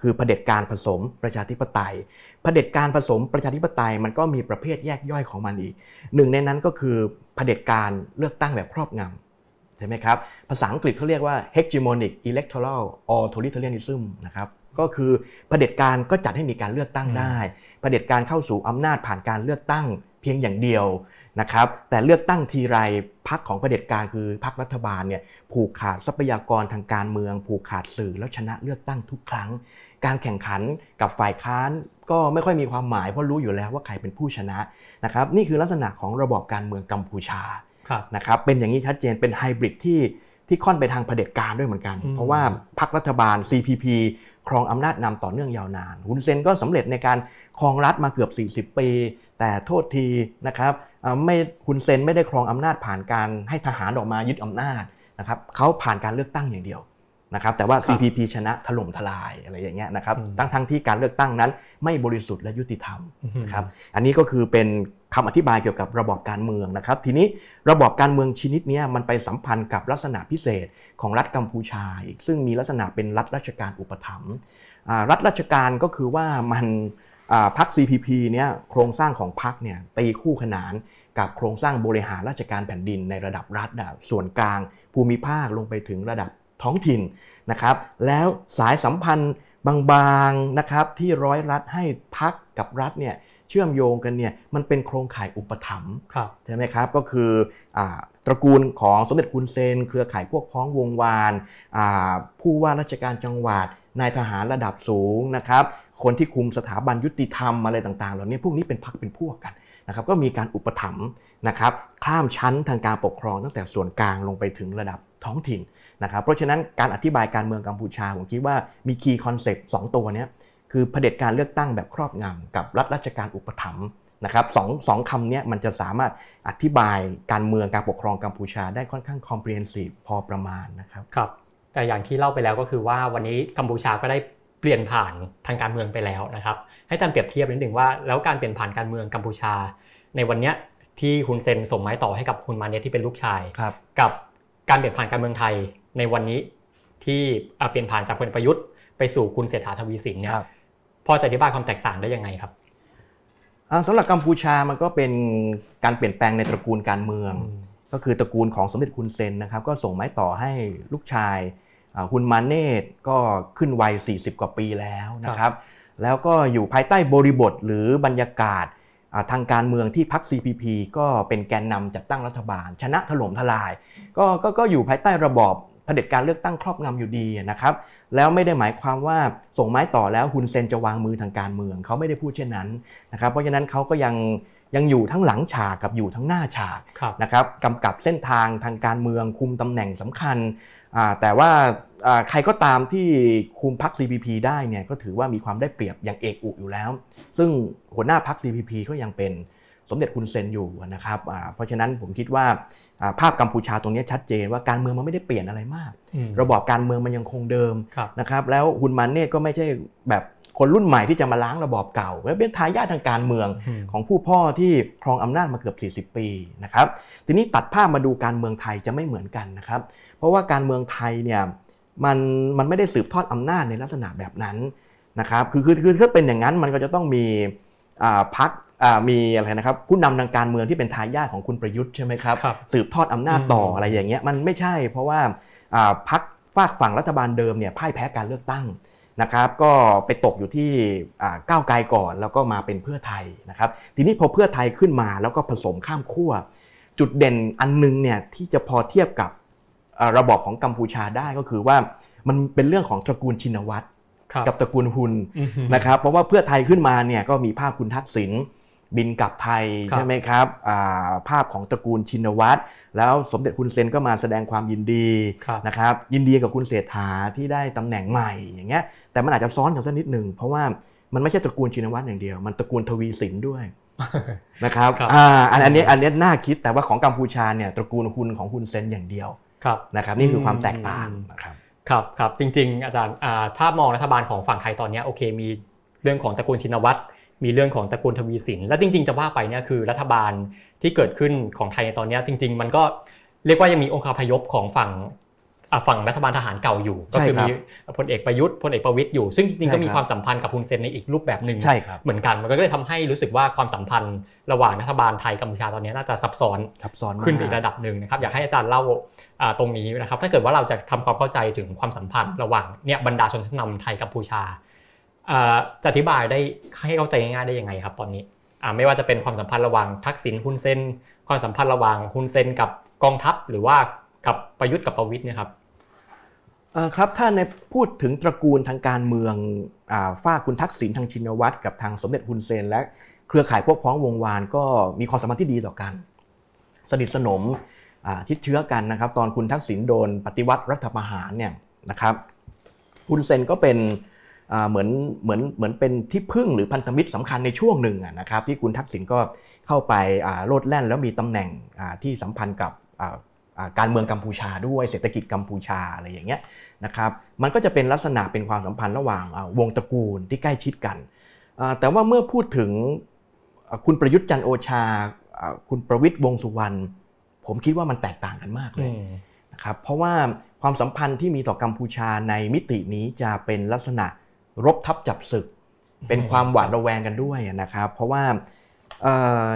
คือเผด็จการผสมประชาธิปไตยเผด็จการผสมประชาธิปไตยมันก็มีประเภทแยกย่อยของมันอีกหนึ่งในนั้นก็คือเผด็จการเลือกตั้งแบบครอบงำใช่ไหมครับภาษาอังกฤษเขาเรียกว่า hegemonic electoral authoritarianism นะครับก็คือเผด็จการก็จัดให้มีการเลือกตั้งได้เผด็จการเข้าสู่อำนาจผ่านการเลือกตั้งเพียงอย่างเดียวนะครับแต่เลือกตั้งทีไรพรรคของเผด็จการคือพรรครัฐบาลเนี่ยผูกขาดทรัพยากรทางการเมืองผูกขาดสื่อแล้วชนะเลือกตั้งทุกครั้งการแข่งขันกับฝ่ายค้านก็ไม่ค่อยมีความหมายเพราะรู้อยู่แล้วว่าใครเป็นผู้ชนะนะครับนี่คือลักษณะของระบอบการเมืองกัมพูชานะครับเป็นอย่างนี้ชัดเจนเป็นไฮบริดที่ค่อนไปทางเผด็จการด้วยเหมือนกันเพราะว่าพรรครัฐบาล CPP ครองอำนาจนำต่อเนื่องยาวนานฮุนเซนก็สำเร็จในการครองรัฐมาเกือบ40 ปีแต่โทษทีนะครับไม่ฮุนเซนไม่ได้ครองอำนาจผ่านการให้ทหารออกมายึดอำนาจนะครับเขาผ่านการเลือกตั้งอย่างเดียวนะครับแต่ว่า CPP ชนะถล่มทลายอะไรอย่างเงี้ยนะครับทั้งที่การเลือกตั้งนั้นไม่บริสุทธิ์และยุติธรรมนะครับอันนี้ก็คือเป็นคำอธิบายเกี่ยวกับระบอบการเมืองนะครับทีนี้ระบอบการเมืองชนิดนี้มันไปสัมพันธ์กับลักษณะพิเศษของรัฐกัมพูชาอีกซึ่งมีลักษณะเป็นรัฐราชการอุปถัมภ์รัฐราชการก็คือว่ามันพรรค CPP เนี่ยโครงสร้างของพรรคเนี่ยตีคู่ขนานกับโครงสร้างบริหารราชการแผ่นดินในระดับรัฐส่วนกลางภูมิภาคลงไปถึงระดับท้องถิ่นนะครับแล้วสายสัมพันธ์บางๆนะครับที่ร้อยรัฐให้พรรคกับรัฐเนี่ยเชื่อมโยงกันเนี่ยมันเป็นโครงข่ายอุปถัมภ์ใช่ไหมครับก็คือตระกูลของสมเด็จฮุนเซนเครือข่ายพวกพ้องวงวานผู้ว่าราชการจังหวัดนายทหารระดับสูงนะครับคนที่คุมสถาบันยุติธรรมอะไรต่างๆเหล่านี้พวกนี้เป็นพรรคเป็นพวกกันนะครับก็มีการอุปถัมภ์นะครับข้ามชั้นทางการปกครองตั้งแต่ส่วนกลางลงไปถึงระดับท้องถิ่นนะครับเพราะฉะนั้นการอธิบายการเมืองกัมพูชาผมคิดว่ามีคีย์คอนเซ็ปต์2ตัวนี้คือเผด็จการเลือกตั้งแบบครอบงำกับรัฐราชการอุปถัมภ์นะครับสองคำนี้มันจะสามารถอธิบายการเมืองการปกครองกัมพูชาได้ค่อนข้างคอมเพลนซีฟพอประมาณนะครับครับแต่อย่างที่เล่าไปแล้วก็คือว่าวันนี้กัมพูชาก็ได้เปลี่ยนผ่านทางการเมืองไปแล้วนะครับให้ท่านเปรียบเทียบนิดหนึ่งว่าแล้วการเปลี่ยนผ่านการเมืองกัมพูชาในวันนี้ที่ฮุนเซนส่งไม้ต่อให้กับฮุนมาเนตที่เป็นลูกชายกับการเปลี่ยนผ่านการเมืองไทยในวันนี้ที่เปลี่ยนผ่านจากพลเอกประยุทธ์ไปสู่คุณเศรษฐาทวีสินเนี่ยพอจะอธิบายความแตกต่างได้ยังไงครับสำหรับกัมพูชามันก็เป็นการเปลี่ยนแปลงในตระกูลการเมืองก็คือตระกูลของสมเด็จฮุนเซนนะครับก็ส่งไม้ต่อให้ลูกชายฮุนมาเนตก็ขึ้นวัย40 กว่าปีแล้วนะครับแล้วก็อยู่ภายใต้บริบทหรือบรรยากาศทางการเมืองที่พรรค CPP ก็เป็นแกนนำจัดตั้งรัฐบาลชนะถล่มทลายก็อยู่ภายใต้ระบอบเผด็จการเลือกตั้งครอบงำอยู่ดีนะครับแล้วไม่ได้หมายความว่าส่งไม้ต่อแล้วฮุนเซนจะวางมือทางการเมืองเขาไม่ได้พูดเช่นนั้นนะครับเพราะฉะนั้นเขาก็ยังอยู่ทั้งหลังฉากกับอยู่ทั้งหน้าฉากนะครับกำกับเส้นทางทางการเมืองคุมตำแหน่งสำคัญแต่ว่าใครก็ตามที่คุมพรรค CPP ได้เนี่ยก็ถือว่ามีความได้เปรียบอย่างเอกอุอยู่แล้วซึ่งหัวหน้าพรรค CPP ก็ยังเป็นสมเด็จฮุนเซนอยู่นะครับเพราะฉะนั้นผมคิดว่าภาพกัมพูชาตรงนี้ชัดเจนว่าการเมืองมันไม่ได้เปลี่ยนอะไรมากระบอบการเมืองมันยังคงเดิมนะครับแล้วฮุนมาเนตก็ไม่ใช่แบบคนรุ่นใหม่ที่จะมาล้างระบอบเก่าและเป็นทายาททางการเมืองของผู้พ่อที่ครองอำนาจมาเกือบ40 ปีนะครับทีนี้ตัดภาพมาดูการเมืองไทยจะไม่เหมือนกันนะครับเพราะว่าการเมืองไทยเนี่ยมันไม่ได้สืบทอดอำนาจในลักษณะแบบนั้นนะครับคือถ้าเป็นอย่างนั้นมันก็จะต้องมีพรรคมีอะไรนะครับผู้นำทางการเมืองที่เป็นทายาทของคุณประยุทธ์ใช่ไหมครับสืบทอดอำนาจต่ออะไรอย่างเงี้ยมันไม่ใช่เพราะว่าพรรคฝากฝั่งรัฐบาลเดิมเนี่ยพ่ายแพ้การเลือกตั้งนะครับก็ไปตกอยู่ที่ก้าวไกลก่อนแล้วก็มาเป็นเพื่อไทยนะครับทีนี้พอเพื่อไทยขึ้นมาแล้วก็ผสมข้ามขั้วจุดเด่นอันนึงเนี่ยที่จะพอเทียบกับระบอบของกัมพูชาได้ก็คือว่ามันเป็นเรื่องของตระกูลชินวัตรกับตระกูลฮุนนะครับเพราะว่าเพื่อไทยขึ้นมาเนี่ยก็มีภาพคุณทักษิณบินกลับไทยใช่ไหมครับภาพของตระกูลชินวัตรแล้วสมเด็จฮุนเซนก็มาแสดงความยินดีนะครับยินดีกับคุณเศรษฐาที่ได้ตำแหน่งใหม่อย่างเงี้ยแต่มันอาจจะซ้อนกันสักนิดหนึ่งเพราะว่ามันไม่ใช่ตระกูลชินวัตรอย่างเดียวมันตระกูลทวีสินด้วย นะครับอันนี้น่าคิดแต่ว่าของกัมพูชาเนี่ยตระกูลคุณของคุณเซนอย่างเดียวนะครับนี่คือความแตกต่างนะครับครับจริงๆอาจารย์ถ้ามองรัฐบาลของฝั่งไทยตอนนี้โอเคมีเรื่องของตระกูลชินวัตรมีเรื่องของตระกูลทวีสินและจริงๆจะว่าไปเนี่ยคือรัฐบาลที่เกิดขึ้นของไทยในตอนนี้จริงๆมันก็เรียกว่ายังมีองคาพยพของฝั่งรัฐบาลทหารเก่าอยู่ก็คือมีพลเอกประยุทธ์พลเอกประวิตรอยู่ซึ่งจริงๆก็มีความสัมพันธ์กับฮุนเซนในอีกรูปแบบหนึ่งเหมือนกันมันก็เลยทำให้รู้สึกว่าความสัมพันธ์ระหว่างรัฐบาลไทยกัมพูชาตอนนี้น่าจะซับซ้อนขึ้นอีกระดับหนึ่งนะครับอยากให้อาจารย์เล่าตรงนี้นะครับถ้าเกิดว่าเราจะทำความเข้าใจถึงความสัมพันธ์ระหว่างเนี่ยบรรดาชนชั้นนำไทยกัมพูชาจะอธิบายได้ให้เข้าใจง่ายๆได้ยังไงครับตอนนี้ไม่ว่าจะเป็นความสัมพันธ์ระหว่างทักษิณฮุนเซนความสัมพันธ์ระหว่างฮุนเซนกับกองทัพหรือว่ากับประยุทธ์กับประวิตรเนี่ยครับครับถ้าในพูดถึงตระกูลทางการเมืองฝ่ายคุณทักษิณทางชินวัตรกับทางสมเด็จฮุนเซนและเครือข่ายพวกพ้องวงวานก็มีความสัมพันธ์ที่ดีต่อกันสนิทสนมชิดเชื้อกันนะครับตอนคุณทักษิณโดนปฏิวัติรัฐประหารเนี่ยนะครับฮุนเซนก็เป็นเหมือนเป็นที่พึ่งหรือพันธมิตรสำคัญในช่วงหนึ่งนะครับที่คุณทักษิณก็เข้าไปโลดแล่นแล้วมีตำแหน่งที่สัมพันธ์กับการเมืองกัมพูชาด้วยเศรษฐกิจกัมพูชาอะไรอย่างเงี้ยนะครับมันก็จะเป็นลักษณะเป็นความสัมพันธ์ระหว่างวงตระกูลที่ใกล้ชิดกันแต่ว่าเมื่อพูดถึงคุณประยุทธ์จันทร์โอชาคุณประวิตรวงษ์สุวรรณผมคิดว่ามันแตกต่างกันมากเลยนะครับเพราะว่าความสัมพันธ์ที่มีต่อกัมพูชาในมิตินี้จะเป็นลักษณะรบทับจับศึกเป็นความหวาดระแวงกันด้วยนะครับเพราะว่า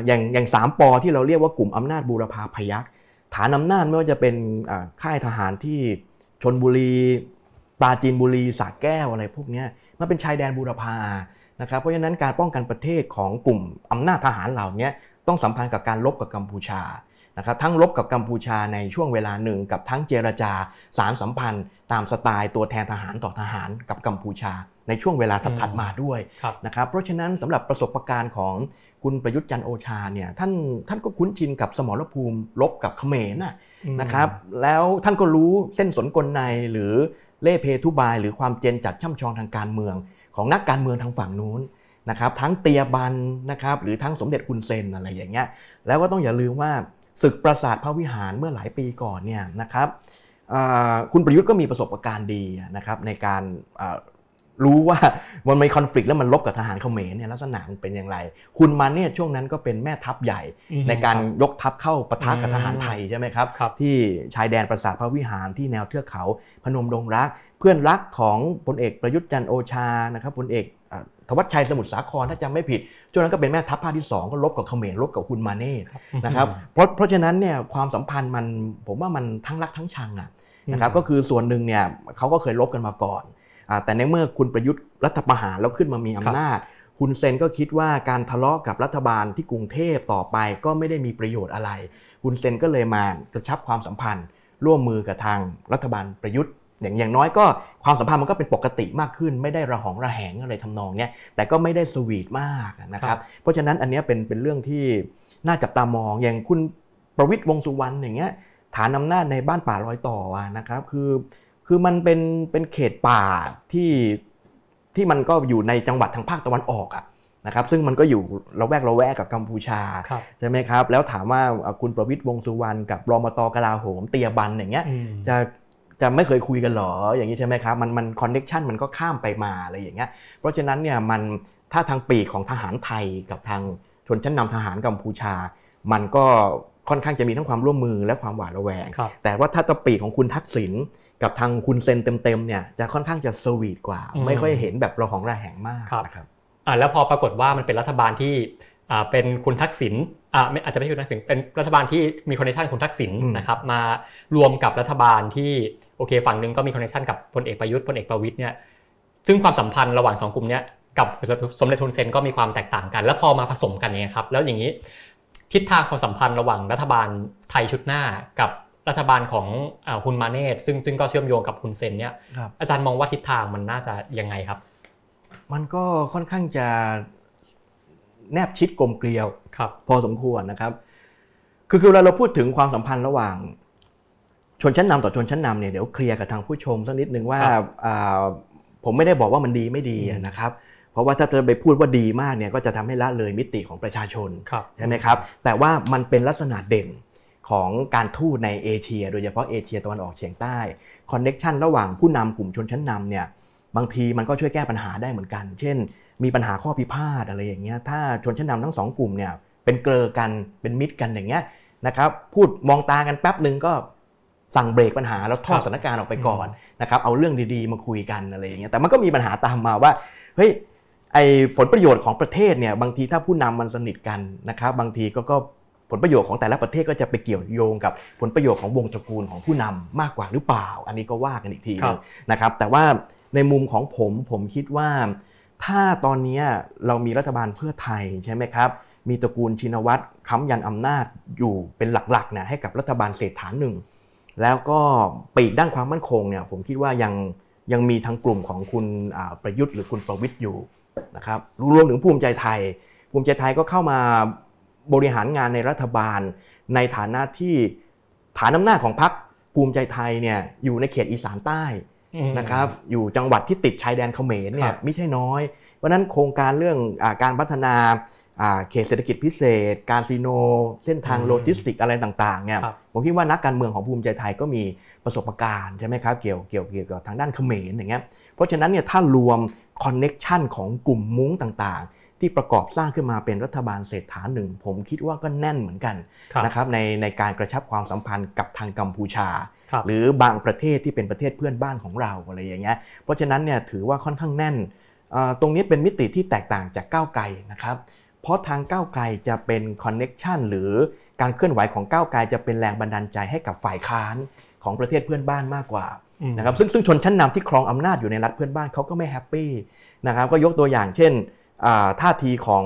อย่าง3 ป.ที่เราเรียกว่ากลุ่มอำนาจบูรพาพยัคฆ์ฐานอำนาจไม่ว่าจะเป็นค่ายทหารที่ชลบุรีปราจีนบุรีสระแก้วอะไรพวกนี้มันเป็นชายแดนบูรพานะครับเพราะฉะนั้นการป้องกันประเทศของกลุ่มอำนาจทหารเหล่านี้ต้องสัมพันธ์กับการรบกับกัมพูชานะครับทั้งรบกับกัมพูชาในช่วงเวลาหนึ่งกับทั้งเจรจาสารสัมพันธ์ตามสไตล์ตัวแทนทหารต่อทหารกับกัมพูชาในช่วงเวลาถัดมาด้วยนะครับเพราะฉะนั้นสำหรับประสบการณ์ของคุณประยุทธ์จันทร์โอชาเนี่ยท่านก็คุ้นชินกับสมรภูมิรบกับเขมรนะครับแล้วท่านก็รู้เส้นสนกลในหรือเล่เพทุบายหรือความเจนจัดช่ำชองทางการเมืองของนักการเมืองทางฝั่งนู้นนะครับทั้งเตียบันนะครับหรือทั้งสมเด็จฮุนเซนอะไรอย่างเงี้ยแล้วก็ต้องอย่าลืมว่าศึกปราสาทพระวิหารเมื่อหลายปีก่อนเนี่ยนะครับคุณประยุทธ์ก็มีประสบการณ์ดีนะครับในการรู้ว่ามันมีคอนฟ lict แล้วมันลบกับทหารเขมรเนี่ยลักษณะมันเป็นอย่างไรคุณมันเนี่ยช่วงนั้นก็เป็นแม่ทัพใหญ่ในการยกทัพเข้าปะทะกับทหารไทยใช่ไหมครับที่ชายแดนปราสาทพระวิหารที่แนวเทือกเขาพนมดงรักเพื่อนรักของพลเอกประยุทธ์จันทร์โอชานะครับพลเอกธวัชชัยสมุทรสาครถ้าจำไม่ผิดช่วงนั้นก็เป็นแม่ทัพภาคที่2ก็ลบกับเขมรลบกับคุณมาเน่นะครับเพราะฉะนั้นเนี่ยความสัมพันธ์มันผมว่ามันทั้งรักทั้งชังนะครับก็คือส่วนหนึ่งเนี่ยเขาก็เคยลบกันมาก่อนแต่ในเมื่อคุณประยุทธ์รัฐประหารแล้วขึ้นมามีอำนาจคุณเซนก็คิดว่าการทะเลาะกับรัฐบาลที่กรุงเทพต่อไปก็ไม่ได้มีประโยชน์อะไรคุณเซนก็เลยมากระชับความสัมพันธ์ร่วมมือกับทางรัฐบาลประยุทธ์อย่างน้อยก็ความสัมพันธ์มันก็เป็นปกติมากขึ้นไม่ได้ระหองระแหงอะไรทำนองเนี้ยแต่ก็ไม่ได้สวีทมากนะครับเพราะฉะนั้นอันนี้เป็นเรื่องที่น่าจับตามองอย่างคุณประวิตรวงษ์สุวรรณอย่างเงี้ยฐานอำนาจในบ้านป่ารอยต่อนะครับคือมันเป็นเขตป่าที่มันก็อยู่ในจังหวัดทางภาคตะวันออกนะครับซึ่งมันก็อยู่ระแวกกับกัมพูชาใช่ไหมครับแล้วถามว่าคุณประวิตรวงษ์สุวรรณกับรมต.กลาโหมเตียบันอย่างเงี้ยจะไม่เคยคุยกันหรออย่างนี้ใช่ไหมครับมันคอนเนคชั่นมันก็ข้ามไปมาอะไรอย่างเงี้ยเพราะฉะนั้นเนี่ยมันถ้าทางปีกของทหารไทยกับทางชนชั้นนำทหารกัมพูชามันก็ค่อนข้างจะมีทั้งความร่วมมือและความหวาดระแวงแต่ว่าถ้าตะปีกของคุณทักษิณกับทางคุณเซนเต็มๆเนี่ยจะค่อนข้างจะสวีทกว่าไม่ค่อยเห็นแบบระหองระแหงมากนะครับแล้วพอปรากฏว่ามันเป็นรัฐบาลที่เป็นคุณทักษิณอาจจะไม่ใช่คุณทักษิณเป็นรัฐบาลที่มีคอนเนคชั่นคุณทักษิณนะครับมารวมกับรัฐบาลที่โอเคฝั่งหนึ่งก็มีคอนเนคชั่นกับพลเอกประยุทธ์พลเอกประวิตรเนี่ยซึ่งความสัมพันธ์ระหว่าง2กลุ่มนี้กับสมเด็จฮุนเซนก็มีความแตกต่างกันแล้วพอมาผสมกันเนี่ยครับแล้วอย่างนี้ทิศทางความสัมพันธ์ระหว่างรัฐบาลไทยชุดหน้ากับรัฐบาลของฮุนมาเนตซึ่งก็เชื่อมโยงกับฮุนเซนเนี่ยอาจารย์มองว่าทิศทางมันน่าจะยังไงครับมันก็ค่อนข้างจะแนบชิดกลมเกลียวพอสมควรนะครับคือเราพูดถึงความสัมพันธ์ระหว่างชนชั้นนำต่อชนชั้นนำเนี่ยเดี๋ยวเคลียร์กับทางผู้ชมสักนิดนึงว่าผมไม่ได้บอกว่ามันดีไม่ดีนะครับพ ราะว่าถ้าจะไปพูดว่าดีมากเนี่ยก็จะทำให้ละเลยมิติของประชาชนใช่ไหมครับแต่ว่ามันเป็นลักษณะเด่นของการทูตในเอเชียโดยเฉพาะเอเชียตะวันออกเฉียงใต้คอนเน็กชันระหว่างผู้นำกลุ่มชนชั้นนำเนี่ยบางทีมันก็ช่วยแก้ปัญหาได้เหมือนกันเช่นมีปัญหาข้อพิพาทอะไรอย่างเงี้ยถ้าชนชั้นนำทั้งสองกลุ่มเนี่ยเป็นเกลอกันเป็นมิตรกันอย่างเงี้ยนะครับพูดมองตากันแป๊บหนึ่งก็สั่งเบรกปัญหาแล้วทอดสถานการณ์ออกไปก่อนนะครับเอาเรื่องดีๆมาคุยกันอะไรอย่างเงี้ยแต่มันก็มีปัญหาตามมาว่าเฮ้ยไอผลประโยชน์ของประเทศเนี่ยบางทีถ้าผู้นำมันสนิทกันนะครับบางทีก็ผลประโยชน์ของแต่ละประเทศก็จะไปเกี่ยวโยงกับผลประโยชน์ของวงตระกูลของผู้นำมากกว่าหรือเปล่าอันนี้ก็ว่ากันอีกทีนะครับแต่ว่าในมุมของผมคิดว่าถ้าตอนนี้เรามีรัฐบาลเพื่อไทยใช่ไหมครับมีตระกูลชินวัตรค้ำยันอำนาจอยู่เป็นหลักๆนะให้กับรัฐบาลเศรษฐาหนึ่งแล้วก็ปีกด้านความมั่นคงเนี่ยผมคิดว่ายังมีทางกลุ่มของคุณประยุทธ์หรือคุณประวิตรอยู่นะครับรวมถึงภูมิใจไทยก็เข้ามาบริหารงานในรัฐบาลในฐานะที่ฐานอำนาจของพรรคภูมิใจไทยเนี่ยอยู่ในเขตอีสานใต้นะครับอยู่จังหวัดที่ติดชายแดนเขมรเนี่ยไม่ใช่น้อยเพราะนั้นโครงการเรื่องการพัฒนาเขตเศรษฐกิจพิเศษคาสิโนเส้นทางโลจิสติกอะไรต่างๆเนี่ยผมคิดว่านักการเมืองของภูมิใจไทยก็มีประสบการณ์ใช่ไหมครับเกี่ยวกับทางด้านเขมรอย่างเงี้ยเพราะฉะนั้นเนี่ยถ้ารวมคอนเน็กชันของกลุ่มมุ้งต่างๆที่ประกอบสร้างขึ้นมาเป็นรัฐบาลเศรษฐาหนึ่งผมคิดว่าก็แน่นเหมือนกันนะครับในการกระชับความสัมพันธ์กับทางกัมพูชาหรือบางประเทศที่เป็นประเทศเพื่อนบ้านของเราอะไรอย่างเงี้ยเพราะฉะนั้นเนี่ยถือว่าค่อนข้างแน่นตรงนี้เป็นมิติที่แตกต่างจากก้าวไกลนะครับเพราะทางก้าวไกลจะเป็นคอนเน็กชันหรือการเคลื่อนไหวของก้าวไกลจะเป็นแรงบันดาลใจให้กับฝ่ายค้านของประเทศเพื่อนบ้านมากกว่านะครับซึ่งชนชั้นนำที่ครองอำนาจอยู่ในรัฐเพื่อนบ้านเขาก็ไม่แฮปปี้นะครับก็ยกตัวอย่างเช่นท่าทีของ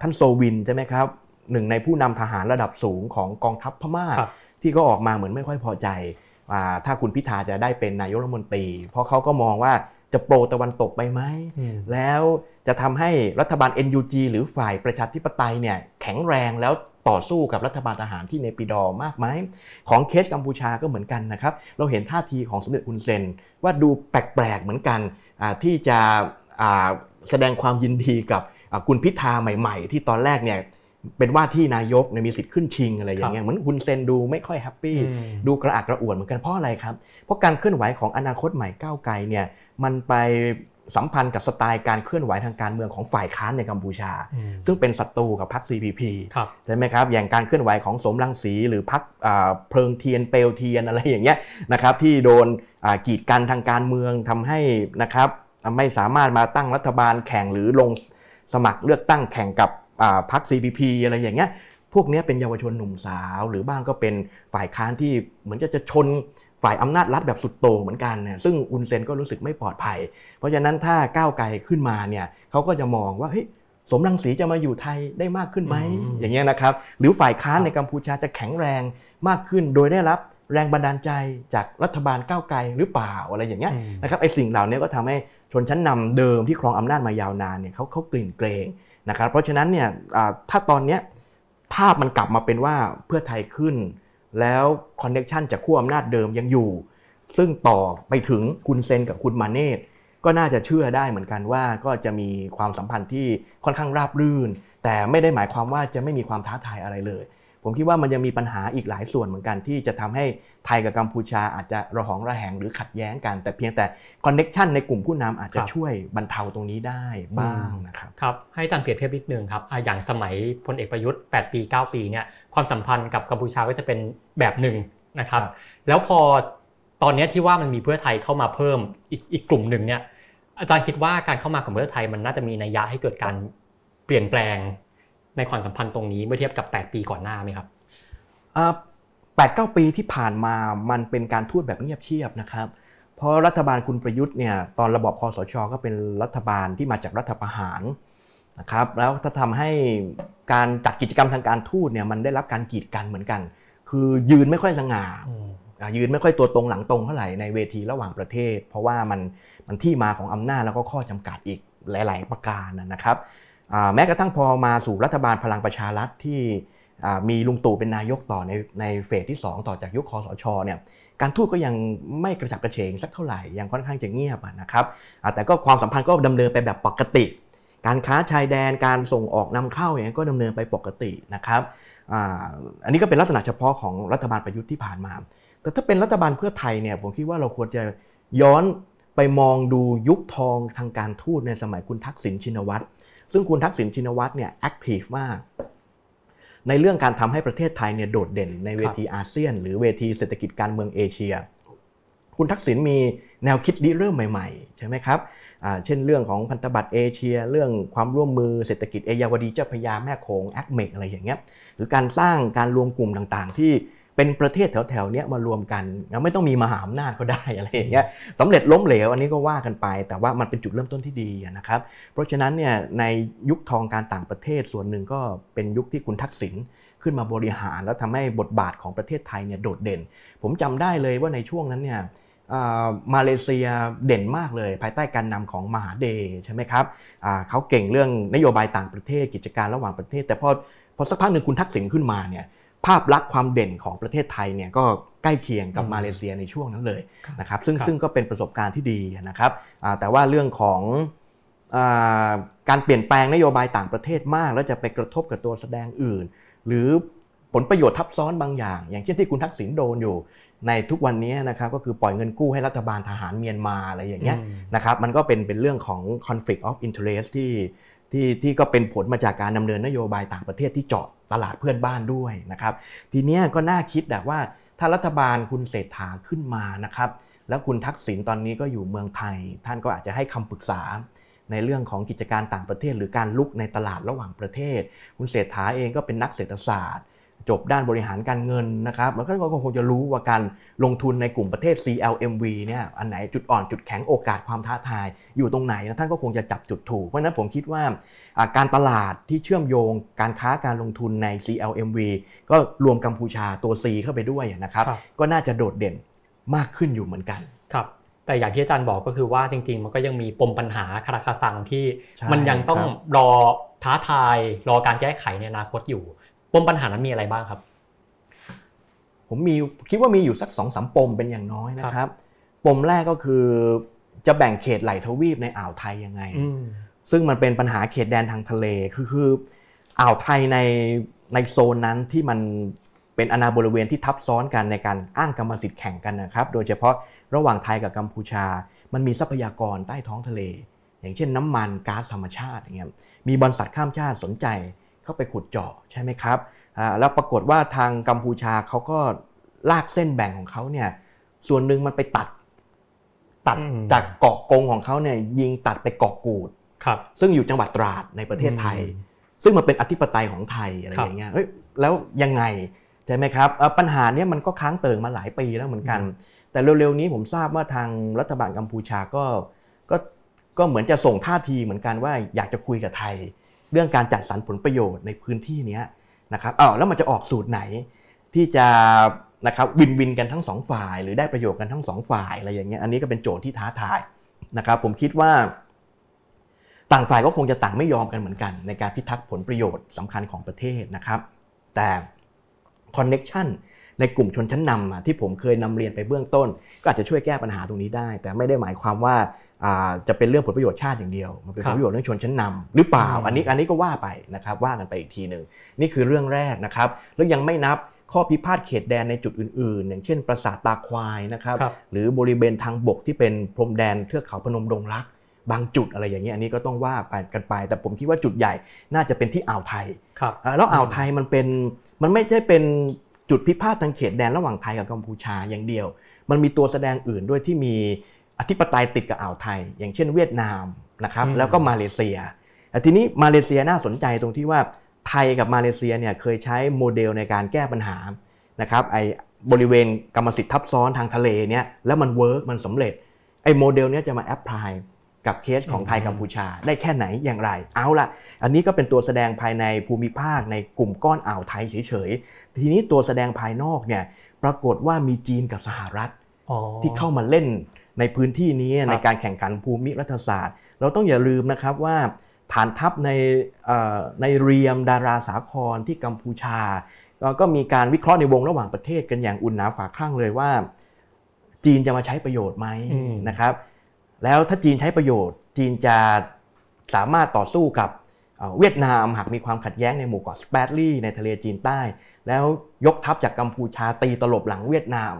ท่านโซวินใช่ไหมครับหนึ่งในผู้นำทหารระดับสูงของกองทัพพม่าที่ก็ออกมาเหมือนไม่ค่อยพอใจถ้าคุณพิธาจะได้เป็นนายกรัฐมนตรีเพราะเขาก็มองว่าจะโปรตะวันตกไปไหมแล้วจะทำให้รัฐบาล NUG หรือฝ่ายประชาธิปไตยเนี่ยแข็งแรงแล้วต่อสู้กับรัฐบาลทหารที่เนปิดอมากไหมของเคสกัมพูชาก็เหมือนกันนะครับเราเห็นท่าทีของสมเด็จฮุนเซนว่าดูแปลกๆเหมือนกันที่จะแสดงความยินดีกับคุณพิธาใหม่ๆที่ตอนแรกเนี่ยเป็นว่าที่นายกมีสิทธิ์ขึ้นชิงอะไรอย่างเงี้ยเหมือนฮุนเซนดูไม่ค่อยแฮปปี้ดูกระอักกระอ่วนเหมือนกันเพราะอะไรครับเพราะการเคลื่อนไหวของอนาคตใหม่ก้าวไกลเนี่ยมันไปสัมพันธ์กับสไตล์การเคลื่อนไหวทางการเมืองของฝ่ายค้านในกัมพูชาซึ่งเป็นศัตรูกับพรรค CPP ใช่ไหมครับอย่างการเคลื่อนไหวของสมรังสีหรือพรรคเพลิงเทียนเปลวเทียนอะไรอย่างเงี้ยนะครับที่โดนกีดกันทางการเมืองทำให้นะครับไม่สามารถมาตั้งรัฐบาลแข่งหรือลงสมัครเลือกตั้งแข่งกับพรรค CPP อะไรอย่างเงี้ยพวกนี้เป็นเยาวชนหนุ่มสาวหรือบ้างก็เป็นฝ่ายค้านที่เหมือนจะชนฝ่ายอำนาจรัฐแบบสุดโต่งเหมือนกันเนี่ยซึ่งอุนเซนก็รู้สึกไม่ปลอดภัยเพราะฉะนั้นถ้าก้าวไกลขึ้นมาเนี่ยเขาก็จะมองว่าเฮ้ยสมรังสีจะมาอยู่ไทยได้มากขึ้นไหมอย่างเงี้ยนะครับหรือฝ่ายค้านในกัมพูชาจะแข็งแรงมากขึ้นโดยได้รับแรงบันดาลใจจากรัฐบาลก้าวไกลหรือเปล่าอะไรอย่างเงี้ยนะครับไอ้สิ่งเหล่านี้ก็ทำให้ชนชั้นนำเดิมที่ครองอำนาจมายาวนานเนี่ยเขากลิ่นเกรงนะครับเพราะฉะนั้นเนี่ยถ้าตอนนี้ภาพมันกลับมาเป็นว่าเพื่อไทยขึ้นแล้วคอนเนคชันจากขั้วอำนาจเดิมยังอยู่ซึ่งต่อไปถึงคุณเซนกับคุณมาเนตก็น่าจะเชื่อได้เหมือนกันว่าก็จะมีความสัมพันธ์ที่ค่อนข้างราบรื่นแต่ไม่ได้หมายความว่าจะไม่มีความท้าทายอะไรเลยผมคิดว่ามันยังมีปัญหาอีกหลายส่วนเหมือนกันที่จะทำให้ไทยกับกัมพูชาอาจจะระหองระแหงหรือขัดแย้งกันแต่เพียงแต่คอนเน็กชันในกลุ่มผู้นำอาจจะช่วยบรรเทาตรงนี้ได้บ้างนะครับครับให้อาจารย์เปรียบเทียบนิดนึงครับอย่างสมัยพลเอกประยุทธ์8 ปี 9 ปีเนี่ยความสัมพันธ์กับกัมพูชาก็จะเป็นแบบหนึ่งนะครับแล้วพอตอนนี้ที่ว่ามันมีเพื่อไทยเข้ามาเพิ่มอีกกลุ่มหนึ่งเนี่ยอาจารย์คิดว่าการเข้ามาของเพื่อไทยมันน่าจะมีนัยยะให้เกิดการเปลี่ยนแปลงในความสัมพันธ์ตรงนี้เมื่อเทียบกับ8 ปีก่อนหน้าไหมครับ8-9 ปีที่ผ่านมามันเป็นการทูตแบบเงียบเชียบนะครับเพราะรัฐบาลคุณประยุทธ์เนี่ยตอนระบอบคสช.ก็เป็นรัฐบาลที่มาจากรัฐประหารนะครับแล้วถ้าทำให้การจัดกิจกรรมทางการทูตเนี่ยมันได้รับการกีดกันเหมือนกันคือยืนไม่ค่อยสง่ายืนไม่ค่อยตัวตรงหลังตรงเท่าไหร่ในเวทีระหว่างประเทศเพราะว่ามันที่มาของอำนาจแล้วก็ข้อจำกัดอีกหลายๆประการนะครับแม้กระทั่งพอมาสู่รัฐบาลพลังประชารัฐที่มีลุงตู่เป็นนายกต่อในเฟสที่2ต่อจากยุคคสชเนี่ย การทูตก็ยังไม่กระฉับกระเฉงสักเท่าไหร่ยังค่อนข้างจะเงียบนะครับแต่ก็ความสัมพันธ์ก็ดำเนินไปแบบปกติการค้าชายแดนการส่งออกนำเข้าอย่างนี้ก็ดำเนินไปปกตินะครับอันนี้ก็เป็นลักษณะเฉพาะของรัฐบาลประยุทธ์ที่ผ่านมาแต่ถ้าเป็นรัฐบาลเพื่อไทยเนี่ยผมคิดว่าเราควรจะย้อนไปมองดูยุคทองทางการทูตในสมัยคุณทักษิณชินวัตรซึ่งคุณทักษิณชินวัตรเนี่ยแอคทีฟมากในเรื่องการทำให้ประเทศไทยเนี่ยโดดเด่นในเวทีอาเซียนหรือเวทีเศรษฐกิจการเมืองเอเชียคุณทักษิณมีแนวคิดริเริ่มใหม่ๆใช่ไหมครับเช่นเรื่องของพันธบัตรเอเชียเรื่องความร่วมมือเศรษฐกิจเอยาวดีเจ้าพระยาแม่โขงแอคเมกอะไรอย่างเงี้ยหรือการสร้างการรวมกลุ่มต่างๆที่เป็นประเทศแถวๆนี้มารวมกันแล้วไม่ต้องมีมหาอำนาจก็ได้อะไรอย่างเงี้ยสำเร็จล้มเหลวอันนี้ก็ว่ากันไปแต่ว่ามันเป็นจุดเริ่มต้นที่ดีนะครับเพราะฉะนั้นเนี่ยในยุคทองการต่างประเทศส่วนหนึ่งก็เป็นยุคที่คุณทักษิณขึ้นมาบริหารแล้วทำให้บทบาทของประเทศไทยเนี่ยโดดเด่นผมจำได้เลยว่าในช่วงนั้นเนี่ยมาเลเซียเด่นมากเลยภายใต้การนำของมหาเดชใช่ไหมครับเขาเก่งเรื่องนโยบายต่างประเทศกิจการระหว่างประเทศแต่พอสักพักหนึ่งคุณทักษิณขึ้นมาเนี่ยภาพลักษณ์ความเด่นของประเทศไทยเนี่ยก็ใกล้เคียงกับมาเลเซียในช่วงนั้นเลยนะครับซึ่งก็เป็นประสบการณ์ที่ดีนะครับแต่ว่าเรื่องของการเปลี่ยนแปลงนโยบายต่างประเทศมากแล้วจะไปกระทบกับตัวแสดงอื่นหรือผลประโยชน์ทับซ้อนบางอย่างอย่างเช่นที่คุณทักษิณโดนอยู่ในทุกวันนี้นะครับก็คือปล่อยเงินกู้ให้รัฐบาลทหารเมียนมาอะไรอย่างเงี้ยนะครับมันก็เป็นเรื่องของ conflict of interest ที่ก็เป็นผลมาจากการดำเนินนโยบายต่างประเทศที่เจาะตลาดเพื่อนบ้านด้วยนะครับทีนี้ก็น่าคิดว่าถ้ารัฐบาลคุณเศรษฐาขึ้นมานะครับแล้วคุณทักษิณตอนนี้ก็อยู่เมืองไทยท่านก็อาจจะให้คำปรึกษาในเรื่องของกิจการต่างประเทศหรือการลุกในตลาดระหว่างประเทศคุณเศรษฐาเองก็เป็นนักเศรษฐศาสตร์จบด้านบริหารการเงินนะครับมันก็คงจะรู้ว่าการลงทุนในกลุ่มประเทศ CLMV เนี่ยอันไหนจุดอ่อนจุดแข็งโอกาสความท้าทายอยู่ตรงไหนนะท่านก็คงจะจับจุดถูกเพราะฉะนั้นผมคิดว่าการตลาดที่เชื่อมโยงการค้าการลงทุนใน CLMV ก็รวมกัมพูชาตัว C เข้าไปด้วยนะครับก็น่าจะโดดเด่นมากขึ้นอยู่เหมือนกันครับแต่อย่างที่อาจารย์บอกก็คือว่าจริงๆมันก็ยังมีปมปัญหาคาราคาซังที่มันยังต้องรอท้าทายรอการแก้ไขในอนาคตอยู่ปมปัญหานั้นมีอะไรบ้างครับผมคิดว่ามีอยู่สัก 2-3 ปมเป็นอย่างน้อยนะครับปมแรกก็คือจะแบ่งเขตไหล่ทวีปในอ่าวไทยยังไงซึ่งมันเป็นปัญหาเขตแดนทางทะเลคืออ่าวไทยในโซนนั้นที่มันเป็นอนาบริเวณที่ทับซ้อนกันในการอ้างกรรมสิทธิ์แข่งกันนะครับโดยเฉพาะระหว่างไทยกับกัมพูชามันมีทรัพยากรใต้ท้องทะเลอย่างเช่นน้ำมันก๊าซธรรมชาติอย่างเงี้ยมีบริษัทข้ามชาติสนใจเข้าไปขุดเจาะใช่ไหมครับแล้วปรากฏว่าทางกัมพูชาเขาก็ลากเส้นแบ่งของเขาเนี่ยส่วนหนึ่งมันไปตัดจากเกาะกงของเขาเนี่ยยิงตัดไปเกาะกูดซึ่งอยู่จังหวัดตราดในประเทศไทยซึ่งมันเป็นอธิปไตยของไทยอะไรอย่างเงี้ยแล้วยังไงใช่ไหมครับปัญหาเนี้ยมันก็ค้างเติ่งมาหลายปีแล้วเหมือนกันแต่เร็วๆนี้ผมทราบว่าทางรัฐบาลกัมพูชาก็เหมือนจะส่งท่าทีเหมือนกันว่าอยากจะคุยกับไทยเรื่องการจัดสรรผลประโยชน์ในพื้นที่นี้นะครับแล้วมันจะออกสูตรไหนที่จะนะครับวินกันทั้งสองฝ่ายหรือได้ประโยชน์กันทั้งสองฝ่ายอะไรอย่างเงี้ยอันนี้ก็เป็นโจทย์ที่ท้าทายนะครับผมคิดว่าต่างฝ่ายก็คงจะต่างไม่ยอมกันเหมือนกันในการพิทักษ์ผลประโยชน์สำคัญของประเทศนะครับแต่คอนเน็กชันในกลุ่มชนชั้นนำที่ผมเคยนำเรียนไปเบื้องต้นก็อาจจะช่วยแก้ปัญหาตรงนี้ได้แต่ไม่ได้หมายความว่าจะเป็นเรื่องผลประโยชน์ชาติอย่างเดียวมันเป็นผลประโยชน์เรื่องชนชั้นนำหรือเปล่าอันนี้ก็ว่าไปนะครับว่ากันไปอีกทีหนึ่งนี่คือเรื่องแรกนะครับแล้วยังไม่นับข้อพิพาทเขตแดนในจุดอื่นๆอย่างเช่นปราสาทตาควายนะครับหรือบริเวณทางบกที่เป็นพรมแดนเทือกเขาพนมดงรักบางจุดอะไรอย่างเงี้ยอันนี้ก็ต้องว่าไปกันไปแต่ผมคิดว่าจุดใหญ่น่าจะเป็นที่อ่าวไทยแล้วอ่าวไทยมันไม่ใช่เป็นจุดพิพาททางเขตแดนระหว่างไทยกับกัมพูชาอย่างเดียวมันมีตัวแสดงอื่นด้วยที่มีอธิปไตยติดกับอ่าวไทยอย่างเช่นเวียดนามนะครับแล้วก็มาเลเซียทีนี้มาเลเซียน่าสนใจตรงที่ว่าไทยกับมาเลเซียเนี่ยเคยใช้โมเดลในการแก้ปัญหานะครับไอ้บริเวณกรรมสิทธิ์ทับซ้อนทางทะเลเนี่ยแล้วมันเวิร์กมันสำเร็จไอ้โมเดลนี้จะมาแอพพลายกับเคสของไทยกัมพูชาได้แค่ไหนอย่างไรเอาล่ะอันนี้ก็เป็นตัวแสดงภายในภูมิภาคในกลุ่มก้อนอ่าวไทยเฉยๆทีนี้ตัวแสดงภายนอกเนี่ยปรากฏว่ามีจีนกับสหรัฐที่เข้ามาเล่นในพื้นที่นี้ในการแข่งขันภูมิรัฐศาสตร์เราต้องอย่าลืมนะครับว่าฐานทัพในเรียมดาราสาครที่กัมพูชาก็มีการวิเคราะห์ในวงระหว่างประเทศกันอย่างอุ่นหนาฝาข้างเลยว่า จีนจะมาใช้ประโยชน์ไหมนะครับแล้วถ้าจีนใช้ประโยชน์จีนจะสามารถต่อสู้กับเวียดนามหากมีความขัดแย้งในหมู่เกาะสแปรดลี่ในทะเลจีนใต้แล้วยกทัพจากกัมพูชาตีตลบหลังเวียดนาม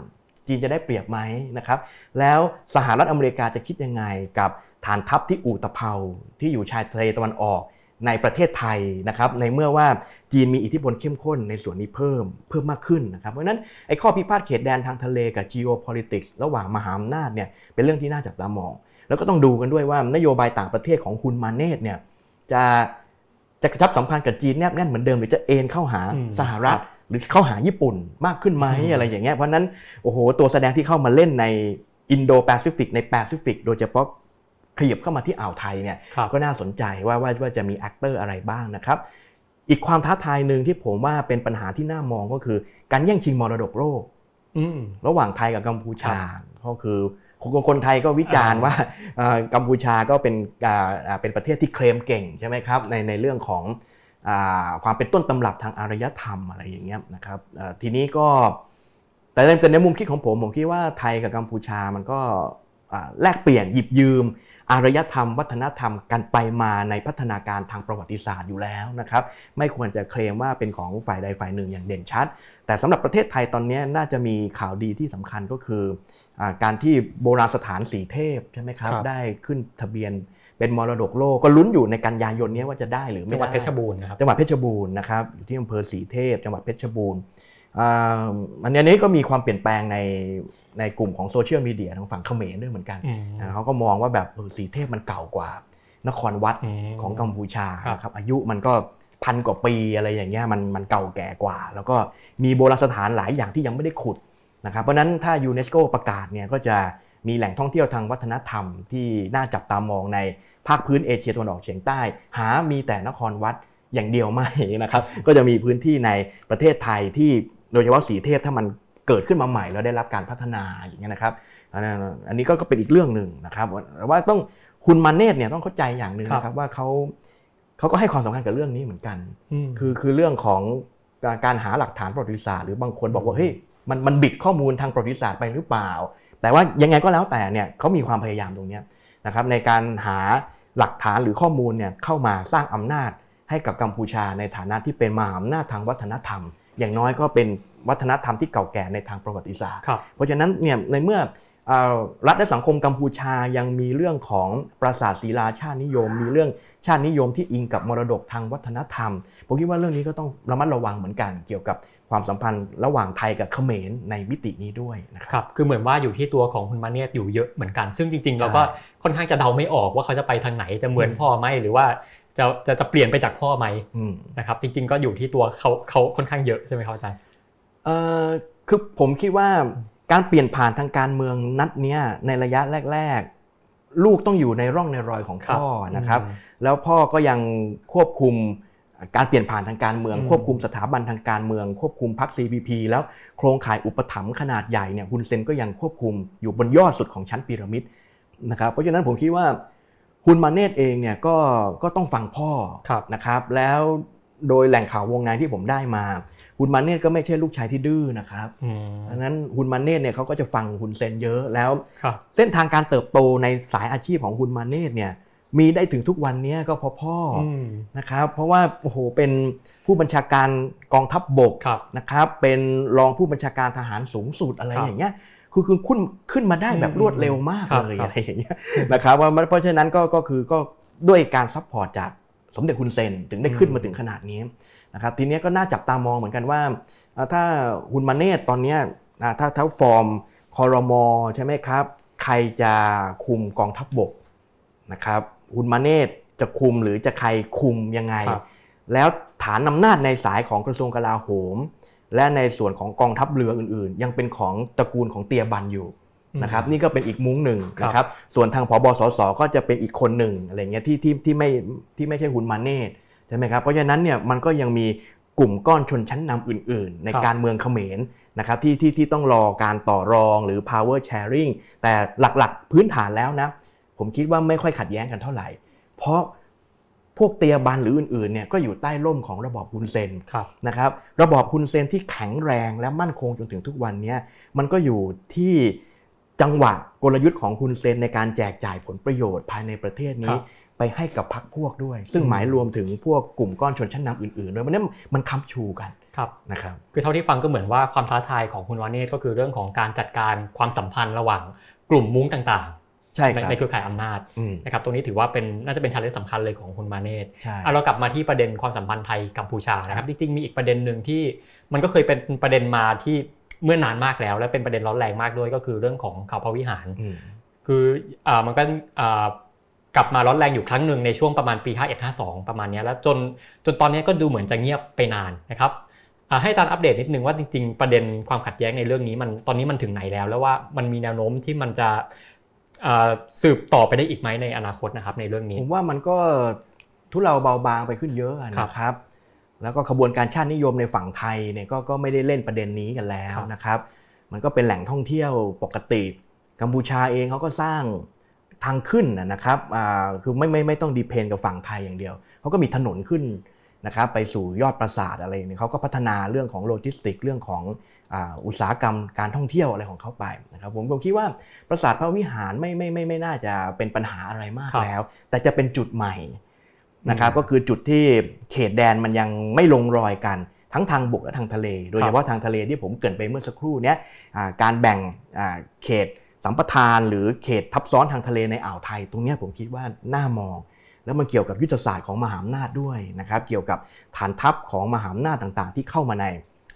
จีนจะได้เปรียบไหมนะครับแล้วสหรัฐอเมริกาจะคิดยังไงกับฐานทัพที่อู่ตะเภาที่อยู่ชายทะเลตะวันออกในประเทศไทยนะครับในเมื่อว่าจีนมีอิทธิพลเข้มข้นในส่วนนี้เพิ่มมากขึ้นนะครับเพราะฉะนั้นไอ้ข้อพิพาทเขตแดนทางทะเลกับ geopolitics ระหว่างมหาอำนาจเนี่ยเป็นเรื่องที่น่าจับตามองแล้วก็ต้องดูกันด้วยว่านโยบายต่างประเทศของคุณมาเนตเนี่ยจะกระชับสัมพันธ์กับจีนแนบแน่นเหมือนเดิมหรือจะเอ็นเข้าหาสหรัฐหรือเข้าหาญี่ปุ่นมากขึ้นไหมอะไรอย่างเงี้ยเพราะนั้นโอ้โหตัวแสดงที่เข้ามาเล่นในอินโดแปซิฟิกในแปซิฟิกโดยเฉพาะขยับเข้ามาที่อ่าวไทยเนี่ยก็น่าสนใจว่าจะมีแอคเตอร์อะไรบ้างนะครับอีกความท้าทายหนึ่งที่ผมว่าเป็นปัญหาที่น่ามองก็คือการแย่งชิงมรดกโลกระหว่างไทยกับกัมพูชาก็คือคนไทยก็วิจารณ์ว่ากัมพูชาก็เป็นประเทศที่เคลมเก่งใช่ไหมครับในเรื่องของความเป็นต้นตำรับทางอารยธรรมอะไรอย่างเงี้ยนะครับทีนี้ก็แต่ในมุมคิดของผมคิดว่าไทยกับกัมพูชามันก็แลกเปลี่ยนหยิบยืมอารยธรรมวัฒนธรรมกันไปมาในพัฒนาการทางประวัติศาสตร์อยู่แล้วนะครับไม่ควรจะเคลมว่าเป็นของฝ่ายใดฝ่ายหนึ่งอย่างเด่นชัดแต่สำหรับประเทศไทยตอนนี้น่าจะมีข่าวดีที่สำคัญก็คือการที่โบราณสถานสีเทพใช่ไหมครับได้ขึ้นทะเบียนเป็นมรดกโลกก็ลุ้นอยู่ในกันยายนนี้ว่าจะได้หรือไม่ได้จังหวัดเพชรบูรณ์นะครับจังหวัดเพชรบูรณ์นะครับอยู่ที่อำเภอสีเทพจังหวัดเพชรบูรณ์อันนี้ก็มีความเปลี่ยนแปลงในกลุ่มของโซเชียลมีเดียทางฝั่งเขมรด้วยเหมือนกันเขาก็มองว่าแบบสีเทพมันเก่ากว่านครวัดของกัมพูชาครับอายุมันก็พันกว่าปีอะไรอย่างเงี้ยมันเก่าแก่กว่าแล้วก็มีโบราณสถานหลายอย่างที่ยังไม่ได้ขุดนะครับเพราะนั้นถ้ายูเนสโกประกาศเนี่ยก็จะมีแหล่งท่องเที่ยวทางวัฒนธรรมที่น่าจับตามองในภาคพื้นเอเชียตะวันออกเฉียงใต้หามีแต่นครวัดอย่างเดียวไม่นะครับก็จะมีพื้นที่ในประเทศไทยที่โดยเฉพาะสีเทพถ้ามันเกิดขึ้นมาใหม่แล้วได้รับการพัฒนาอย่างเงี้ยนะครับอันนี้ก็เป็นอีกเรื่องหนึ่งนะครับว่าต้องคุณมาเนตเนี่ยต้องเข้าใจอย่างหนึ่งนะครับว่าเขาก็ให้ความสำคัญกับเรื่องนี้เหมือนกันคือเรื่องของการหาหลักฐานประวัติศาสตร์หรือบางคนบอกว่าเฮ้ยมันบิดข้อมูลทางประวัติศาสตร์ไปหรือเปล่าแต่ว่ายังไงก็แล้วแต่เนี่ยเขามีความพยายามตรงนี้นะครับในการหาหลักฐานหรือข้อมูลเนี่ยเข้ามาสร้างอำนาจให้กับกัมพูชาในฐานะที่เป็นมหาอำนาจทางวัฒนธรรมอย่างน้อยก็เป็นวัฒนธรรมที่เก่าแก่ในทางประวัติศาสตร์เพราะฉะนั้นเนี่ยในเมื่อรัฐและสังคมกัมพูชายังมีเรื่องของปราสาทศิลาชาตินิยมมีเรื่องชาตินิยมที่อิงกับมรดกทางวัฒนธรรมผมคิดว่าเรื่องนี้ก็ต้องระมัดระวังเหมือนกันเกี่ยวกับความสัมพันธ์ระหว่างไทยกับเขมรในมิตินี้ด้วยนะครับคือเหมือนว่าอยู่ที่ตัวของคุณมาเนตอยู่เยอะเหมือนกันซึ่งจริงๆเราก็ค่อนข้างจะเดาไม่ออกว่าเขาจะไปทางไหนจะเหมือนพ่อไหมหรือว่าจะเปลี่ยนไปจากพ่อไหมนะครับจริงๆก็อยู่ที่ตัวเขาค่อนข้างเยอะใช่ไหมครับอาจารย์คือผมคิดว่าการเปลี่ยนผ่านทางการเมืองนัดเนี้ยในระยะแรกๆลูกต้องอยู่ในร่องในรอยของพ่อนะครับแล้วพ่อก็ยังควบคุมการเปลี่ยนผ่านทางการเมืองควบคุมสถาบันทางการเมืองควบคุมพรรค CPP แล้วโครงข่ายอุปถัมภ์ขนาดใหญ่เนี่ยฮุนเซนก็ยังควบคุมอยู่บนยอดสุดของชั้นพีระมิดนะครับเพราะฉะนั้นผมคิดว่าฮุนมาเนตเองเนี่ยก็ต้องฟังพ่อนะครับแล้วโดยแหล่งข่าววงในที่ผมได้มาฮุนมาเนตก็ไม่ใช่ลูกชายที่ดื้อนะครับดังนั้นฮุนมาเนตเนี่ยเขาก็จะฟังฮุนเซนเยอะแล้วเส้นทางการเติบโตในสายอาชีพของฮุนมาเนตเนี่ยมีได้ถึงทุกวันนี้ก็เพราะพ่อนะครับเพราะว่าโอ้โหเป็นผู้บัญชาการกองทัพบกนะครับเป็นรองผู้บัญชาการทหารสูงสุดอะไรอย่างเงี้ยคือขึ้นมาได้แบบรวดเร็วมากเลยอะไรอย่างเงี้ยนะครับเพราะฉะนั้นก็คือก็ด้วยการซัพพอร์ตจากสมเด็จฮุนเซนถึงได้ขึ้นมาถึงขนาดนี้นะครับทีนี้ก็น่าจับตามองเหมือนกันว่าถ้าฮุนมาเนตตอนนี้ถ้าฟอร์มครม.ใช่ไหมครับใครจะคุมกองทัพบกนะครับฮุนมาเนตจะคุมหรือจะใครคุมยังไงแล้วฐานอำนาจในสายของกระทรวงกลาโหมและในส่วนของกองทัพเรืออื่นๆยังเป็นของตระกูลของเตียบันอยู่นะครับนี่ก็เป็นอีกมุ้งหนึ่งนะครับส่วนทางผบ.สส.ก็จะเป็นอีกคนหนึ่งอะไรเงี้ยที่ไม่ใช่ฮุนมาเนตใช่ไหมครับเพราะฉะนั้นเนี่ยมันก็ยังมีกลุ่มก้อนชนชั้นนำอื่นๆในการเมืองเขมรนะครับที่ต้องรอการต่อรองหรือ power sharing แต่หลักๆพื้นฐานแล้วนะผมคิดว่าไม่ค่อยขัดแย้งกันเท่าไหร่เพราะพวกเตียบันหรืออื่นๆเนี่ยก็อยู่ใต้ร่มของระบอบฮุนเซนนะครับระบอบฮุนเซนที่แข็งแรงและมั่นคงจนถึงทุกวันนี้มันก็อยู่ที่จ จังหวะกลยุทธ์ของคุณเซนในการแจกจ่ายผลประโยชน์ภายในประเทศนี้ไปให้กับพรรคพวกด้วยซึ่งหมายรวมถึงพวกกลุ่มก้อนชนชั้นนำอื่นๆด้วยมันค้ำชูกันนะครับคือเท่าที่ฟังก็เหมือนว่าความท้าทายของคุณวเนศก็คือเรื่องของการจัดการความสัมพันธ์ระหว่างกลุ่มมุ้งต่างๆในเครือข่ายอำนาจนะครับตรงนี้ถือว่าเป็นน่าจะเป็นชาเลนจ์สำคัญเลยของคุณวเนศเรากลับมาที่ประเด็นความสัมพันธ์ไทยกัมพูชานะครับจริงๆมีอีกประเด็นหนึ่งที่มันก็เคยเป็นประเด็นมาที่เมื่อนานมากแล้วและเป็นประเด็นร้อนแรงมากด้วยก็คือเรื่องของเขาพระวิหารคือมันก็กลับมาร้อนแรงอยู่ครั้งหนึ่งในช่วงประมาณปี 51-52 ประมาณนี้แล้วจนตอนนี้ก็ดูเหมือนจะเงียบไปนานนะครับให้อาจารย์อัปเดตนิดนึงว่าจริงๆประเด็นความขัดแย้งในเรื่องนี้มันตอนนี้มันถึงไหนแล้วว่ามันมีแนวโน้มที่มันจะสืบต่อไปได้อีกไหมในอนาคตนะครับในเรื่องนี้ผมว่ามันก็ทุเลาเบาบางไปขึ้นเยอะนะครับแล้วก็ขบวนการชาตินิยมในฝั่งไทยเนี่ยก็ไม่ได้เล่นประเด็นนี้กันแล้วนะครับมันก็เป็นแหล่งท่องเที่ยวปกติกัมพูชาเองเขาก็สร้างทางขึ้นนะครับคือไม่ต้องดีเพนกับฝั่งไทยอย่างเดียวเขาก็มีถนนขึ้นนะครับไปสู่ยอดปราสาทอะไรเนี่ยเขาก็พัฒนาเรื่องของโลจิสติกเรื่องของอุตสาหกรรมการท่องเที่ยวอะไรของเขาไปนะครับผมคิดว่าปราสาทพระวิหารไม่น่าจะเป็นปัญหาอะไรมากแล้วแต่จะเป็นจุดใหม่นะครับก็คือจุดที่เขตแดนมันยังไม่ลงรอยกันทั้งทางบกและทางทะเลโดยเฉพาะทางทะเลที่ผมเกริ่นไปเมื่อสักครู่นี้การแบ่งเขตสัมปทานหรือเขตทับซ้อนทางทะเลในอ่าวไทยตรงนี้ผมคิดว่าน่ามองแล้วมันเกี่ยวกับยุทธศาสตร์ของมหาอำนาจด้วยนะครับเกี่ยวกับฐานทัพของมหาอำนาจต่างๆที่เข้ามาใน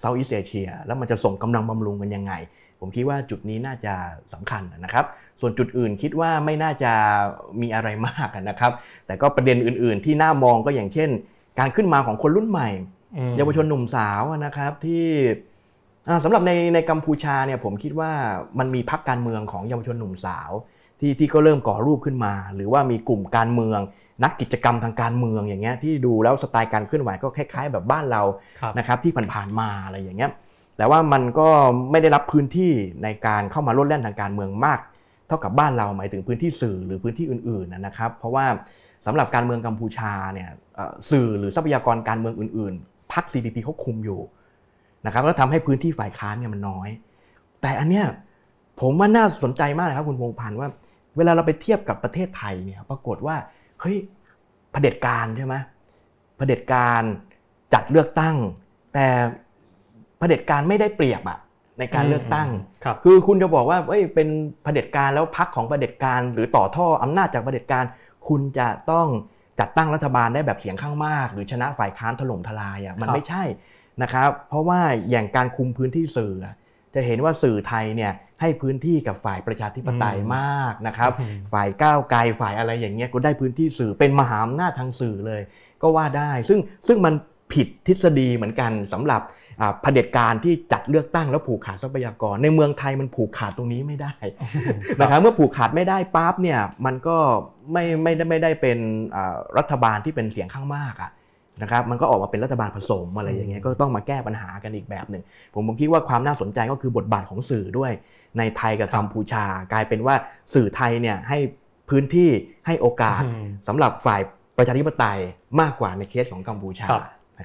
เซาท์อีสต์เอเชียแล้วมันจะส่งกำลังบำรุงกันยังไงผมคิดว่าจุดนี้น่าจะสำคัญนะครับส่วนจุดอื่นคิดว่าไม่น่าจะมีอะไรมากนะครับแต่ก็ประเด็นอื่นๆที่น่ามองก็อย่างเช่นการขึ้นมาของคนรุ่นใหม่เยาวชนหนุ่มสาวนะครับที่สำหรับในกัมพูชาเนี่ยผมคิดว่ามันมีพรรคการเมืองของเยาวชนหนุ่มสาวที่ก็เริ่มก่อรูปขึ้นมาหรือว่ามีกลุ่มการเมืองนักกิจกรรมทางการเมืองอย่างเงี้ยที่ดูแล้วสไตล์การเคลื่อนไหวก็คล้ายๆแบบบ้านเรานะครับที่ผ่านๆมาอะไรอย่างเงี้ยแต่ว่ามันก็ไม่ได้รับพื้นที่ในการเข้ามาโลดแล่นทางการเมืองมากเท่ากับบ้านเราหมายถึงพื้นที่สื่อหรือพื้นที่อื่นๆนะครับเพราะว่าสำหรับการเมืองกัมพูชาเนี่ยสื่อหรือทรัพยากรการเมืองอื่นๆพรรค CPP เขาคุมอยู่นะครับแล้วทำให้พื้นที่ฝ่ายค้านเนี่ยมันน้อยแต่อันเนี้ยผมว่าน่าสนใจมากนะครับคุณพงษ์พันธ์ว่าเวลาเราไปเทียบกับประเทศไทยเนี่ยปรากฏว่าเฮ้ยเผด็จการใช่ไหมเผด็จการจัดเลือกตั้งแต่เผด็จการไม่ได้เปรียบอะในการเลือกตั้ง คือคุณจะบอกว่าเป็นเผด็จการแล้วพรรคของเผด็จการหรือต่อท่ออำนาจจากเผด็จการคุณจะต้องจัดตั้งรัฐบาลได้แบบเสียงข้างมากหรือชนะฝ่ายค้านถล่มทลายอะมันไม่ใช่นะครับเพราะว่าอย่างการคุมพื้นที่สื่อจะเห็นว่าสื่อไทยเนี่ยให้พื้นที่กับฝ่ายประชาธิปไตยมากนะครับฝ่ายก้าวไกลฝ่ายอะไรอย่างเงี้ยก็ได้พื้นที่สื่อเป็นมหาอำนาจทางสื่อเลยก็ว่าได้ซึ่งมันผิดทฤษฎีเหมือนกันสำหรับเผด็จการที่จัดเลือกตั้งแล้วผูกขาดทรัพยากรในเมืองไทยมันผูกขาดตรงนี้ไม่ได้นะครับเมื่อผูกขาดไม่ได้ปั๊บเนี่ยมันก็ไม่ได้เป็นรัฐบาลที่เป็นเสียงข้างมากอ่ะนะครับมันก็ออกมาเป็นรัฐบาลผสมอะไรอย่างเงี้ยก็ต้องมาแก้ปัญหากันอีกแบบหนึ่งผมคิดว่าความน่าสนใจก็คือบทบาทของสื่อด้วยในไทยกับกัมพูชากลายเป็นว่าสื่อไทยเนี่ยให้พื้นที่ให้โอกาสสำหรับฝ่ายประชาธิปไตยมากกว่าในเคสของกัมพูชา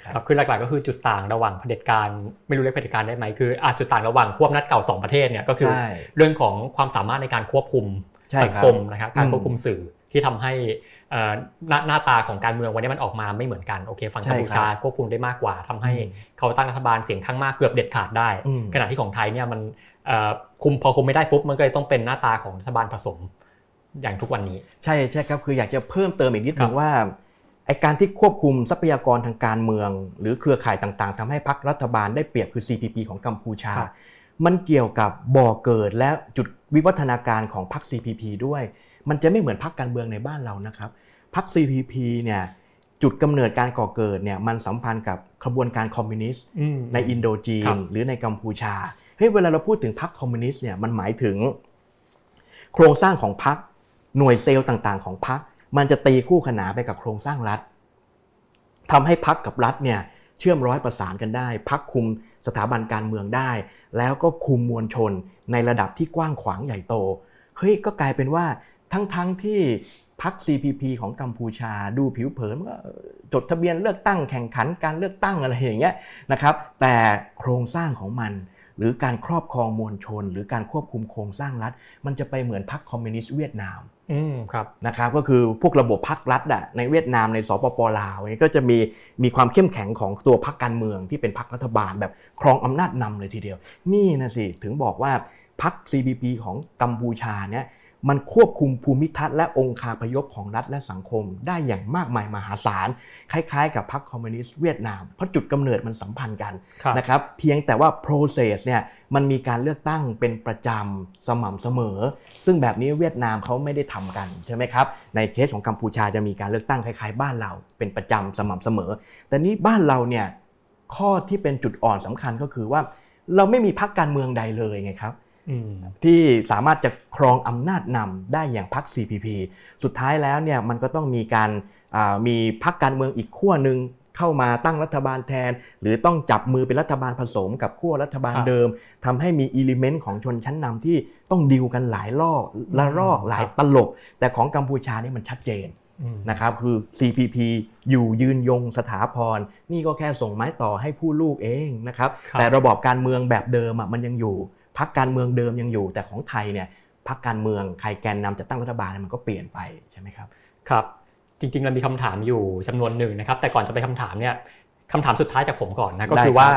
ครับคือหลักๆก็คือจุดต่างระหว่างเผด็จการไม่รู้เรียกเผด็จการได้ไหมคือจุดต่างระหว่างขั้วอำนาจเก่า2ประเทศเนี่ยก็คือเรื่องของความสามารถในการควบคุมสังคมนะครับการควบคุมสื่อที่ทำให้หน้าตาของการเมืองวันนี้มันออกมาไม่เหมือนกันโอเคฝั่งกัมพูชาควบคุมได้มากกว่าทำให้เขาตั้งรัฐบาลเสียงข้างมากเกือบเด็ดขาดได้ขณะที่ของไทยเนี่ยมันคุมไม่ได้ปุ๊บมันก็เลยต้องเป็นหน้าตาของรัฐบาลผสมอย่างทุกวันนี้ใช่ครับคืออยากจะเพิ่มเติมอีกนิดนึงว่าไอ้การที่ควบคุมทรัพยากรทางการเมืองหรือเครือข่ายต่างๆทำให้พรรครัฐบาลได้เปรียบคือ CPP ของกัมพูชามันเกี่ยวกับบ่อเกิดและจุดวิวัฒนาการของพรรค CPP ด้วยมันจะไม่เหมือนพรรคการเมืองในบ้านเรานะครับพรรค CPP เนี่ยจุดกำเนิดการก่อเกิดเนี่ยมันสัมพันธ์กับขบวนการคอมมิวนิสต์ในอินโดจีนหรือในกัมพูชาเวลาเราพูดถึงพรรคคอมมิวนิสต์เนี่ยมันหมายถึงโครงสร้างของพรรคหน่วยเซลล์ต่างๆของพรรคมันจะตีคู่ขนานไปกับโครงสร้างรัฐทำให้พรรคกับรัฐเนี่ยเชื่อมร้อยประสานกันได้พรรคคุมสถาบันการเมืองได้แล้วก็คุมมวลชนในระดับที่กว้างขวางใหญ่โตก็กลายเป็นว่าทั้งที่พรรค CPP ของกัมพูชาดูผิวเผินก็จดทะเบียนเลือกตั้งแข่งขันการเลือกตั้งอะไรอย่างเงี้ยนะครับแต่โครงสร้างของมัน หรือการครอบครองมวลชนหรือการควบคุมโครงสร้างรัฐมันจะไปเหมือนพรรคคอมมิวนิสต์เวียดนามนะครับก็คือพวกระบบพรรครัฐอ่ะในเวียดนามในสปปลาวก็จะมีความเข้มแข็งของตัวพรรคการเมืองที่เป็นพรรครัฐบาลแบบครองอำนาจนำเลยทีเดียวนี่นะสิถึงบอกว่าพรรค CPP ของกัมพูชาเนี่ยมันควบคุมภูมิทัศน์และองคาพยพของรัฐและสังคมได้อย่างมากมายมหาศาลคล้ายๆกับพรรคคอมมิวนิสต์เวียดนามเพราะจุดกำเนิดมันสัมพันธ์กันนะครับเพียงแต่ว่า process เนี่ยมันมีการเลือกตั้งเป็นประจำสม่ำเสมอซึ่งแบบนี้เวียดนามเขาไม่ได้ทำกันใช่ไหมครับในเคสของกัมพูชาจะมีการเลือกตั้งคล้ายๆบ้านเราเป็นประจำสม่ำเสมอแต่นี้บ้านเราเนี่ยข้อที่เป็นจุดอ่อนสำคัญก็คือว่าเราไม่มีพรรคการเมืองใดเลยไงครับที่สามารถจะครองอำนาจนำได้อย่างพรรค CPP สุดท้ายแล้วเนี่ยมันก็ต้องมีการมีพรรคการเมืองอีกขั้วหนึ่งเข้ามาตั้งรัฐบาลแทนหรือต้องจับมือเป็นรัฐบาลผสมกับขั้วรัฐบาลเดิมทำให้มีอิเลเมนต์ของชนชั้นนำที่ต้องดิวกันหลายรอบละรอกหลายตลบแต่ของกัมพูชานี่มันชัดเจนนะครับคือ CPP อยู่ยืนยงสถาพรนี่ก็แค่ส่งไม้ต่อให้ผู้ลูกเองนะครับแต่ระบอบการเมืองแบบเดิมมันยังอยู่พรรคการเมืองเดิมยังอยู่แต่ของไทยเนี่ยพรรคการเมืองใครแกนนำจะตั้งรัฐบาลมันก็เปลี่ยนไปใช่ไหมครับครับจริงๆเรามีคำถามอยู่จำนวนหนึ่งนะครับแต่ก่อนจะไปคำถามเนี่ยคำถามสุดท้ายจากผมก่อนนะก็คือว่า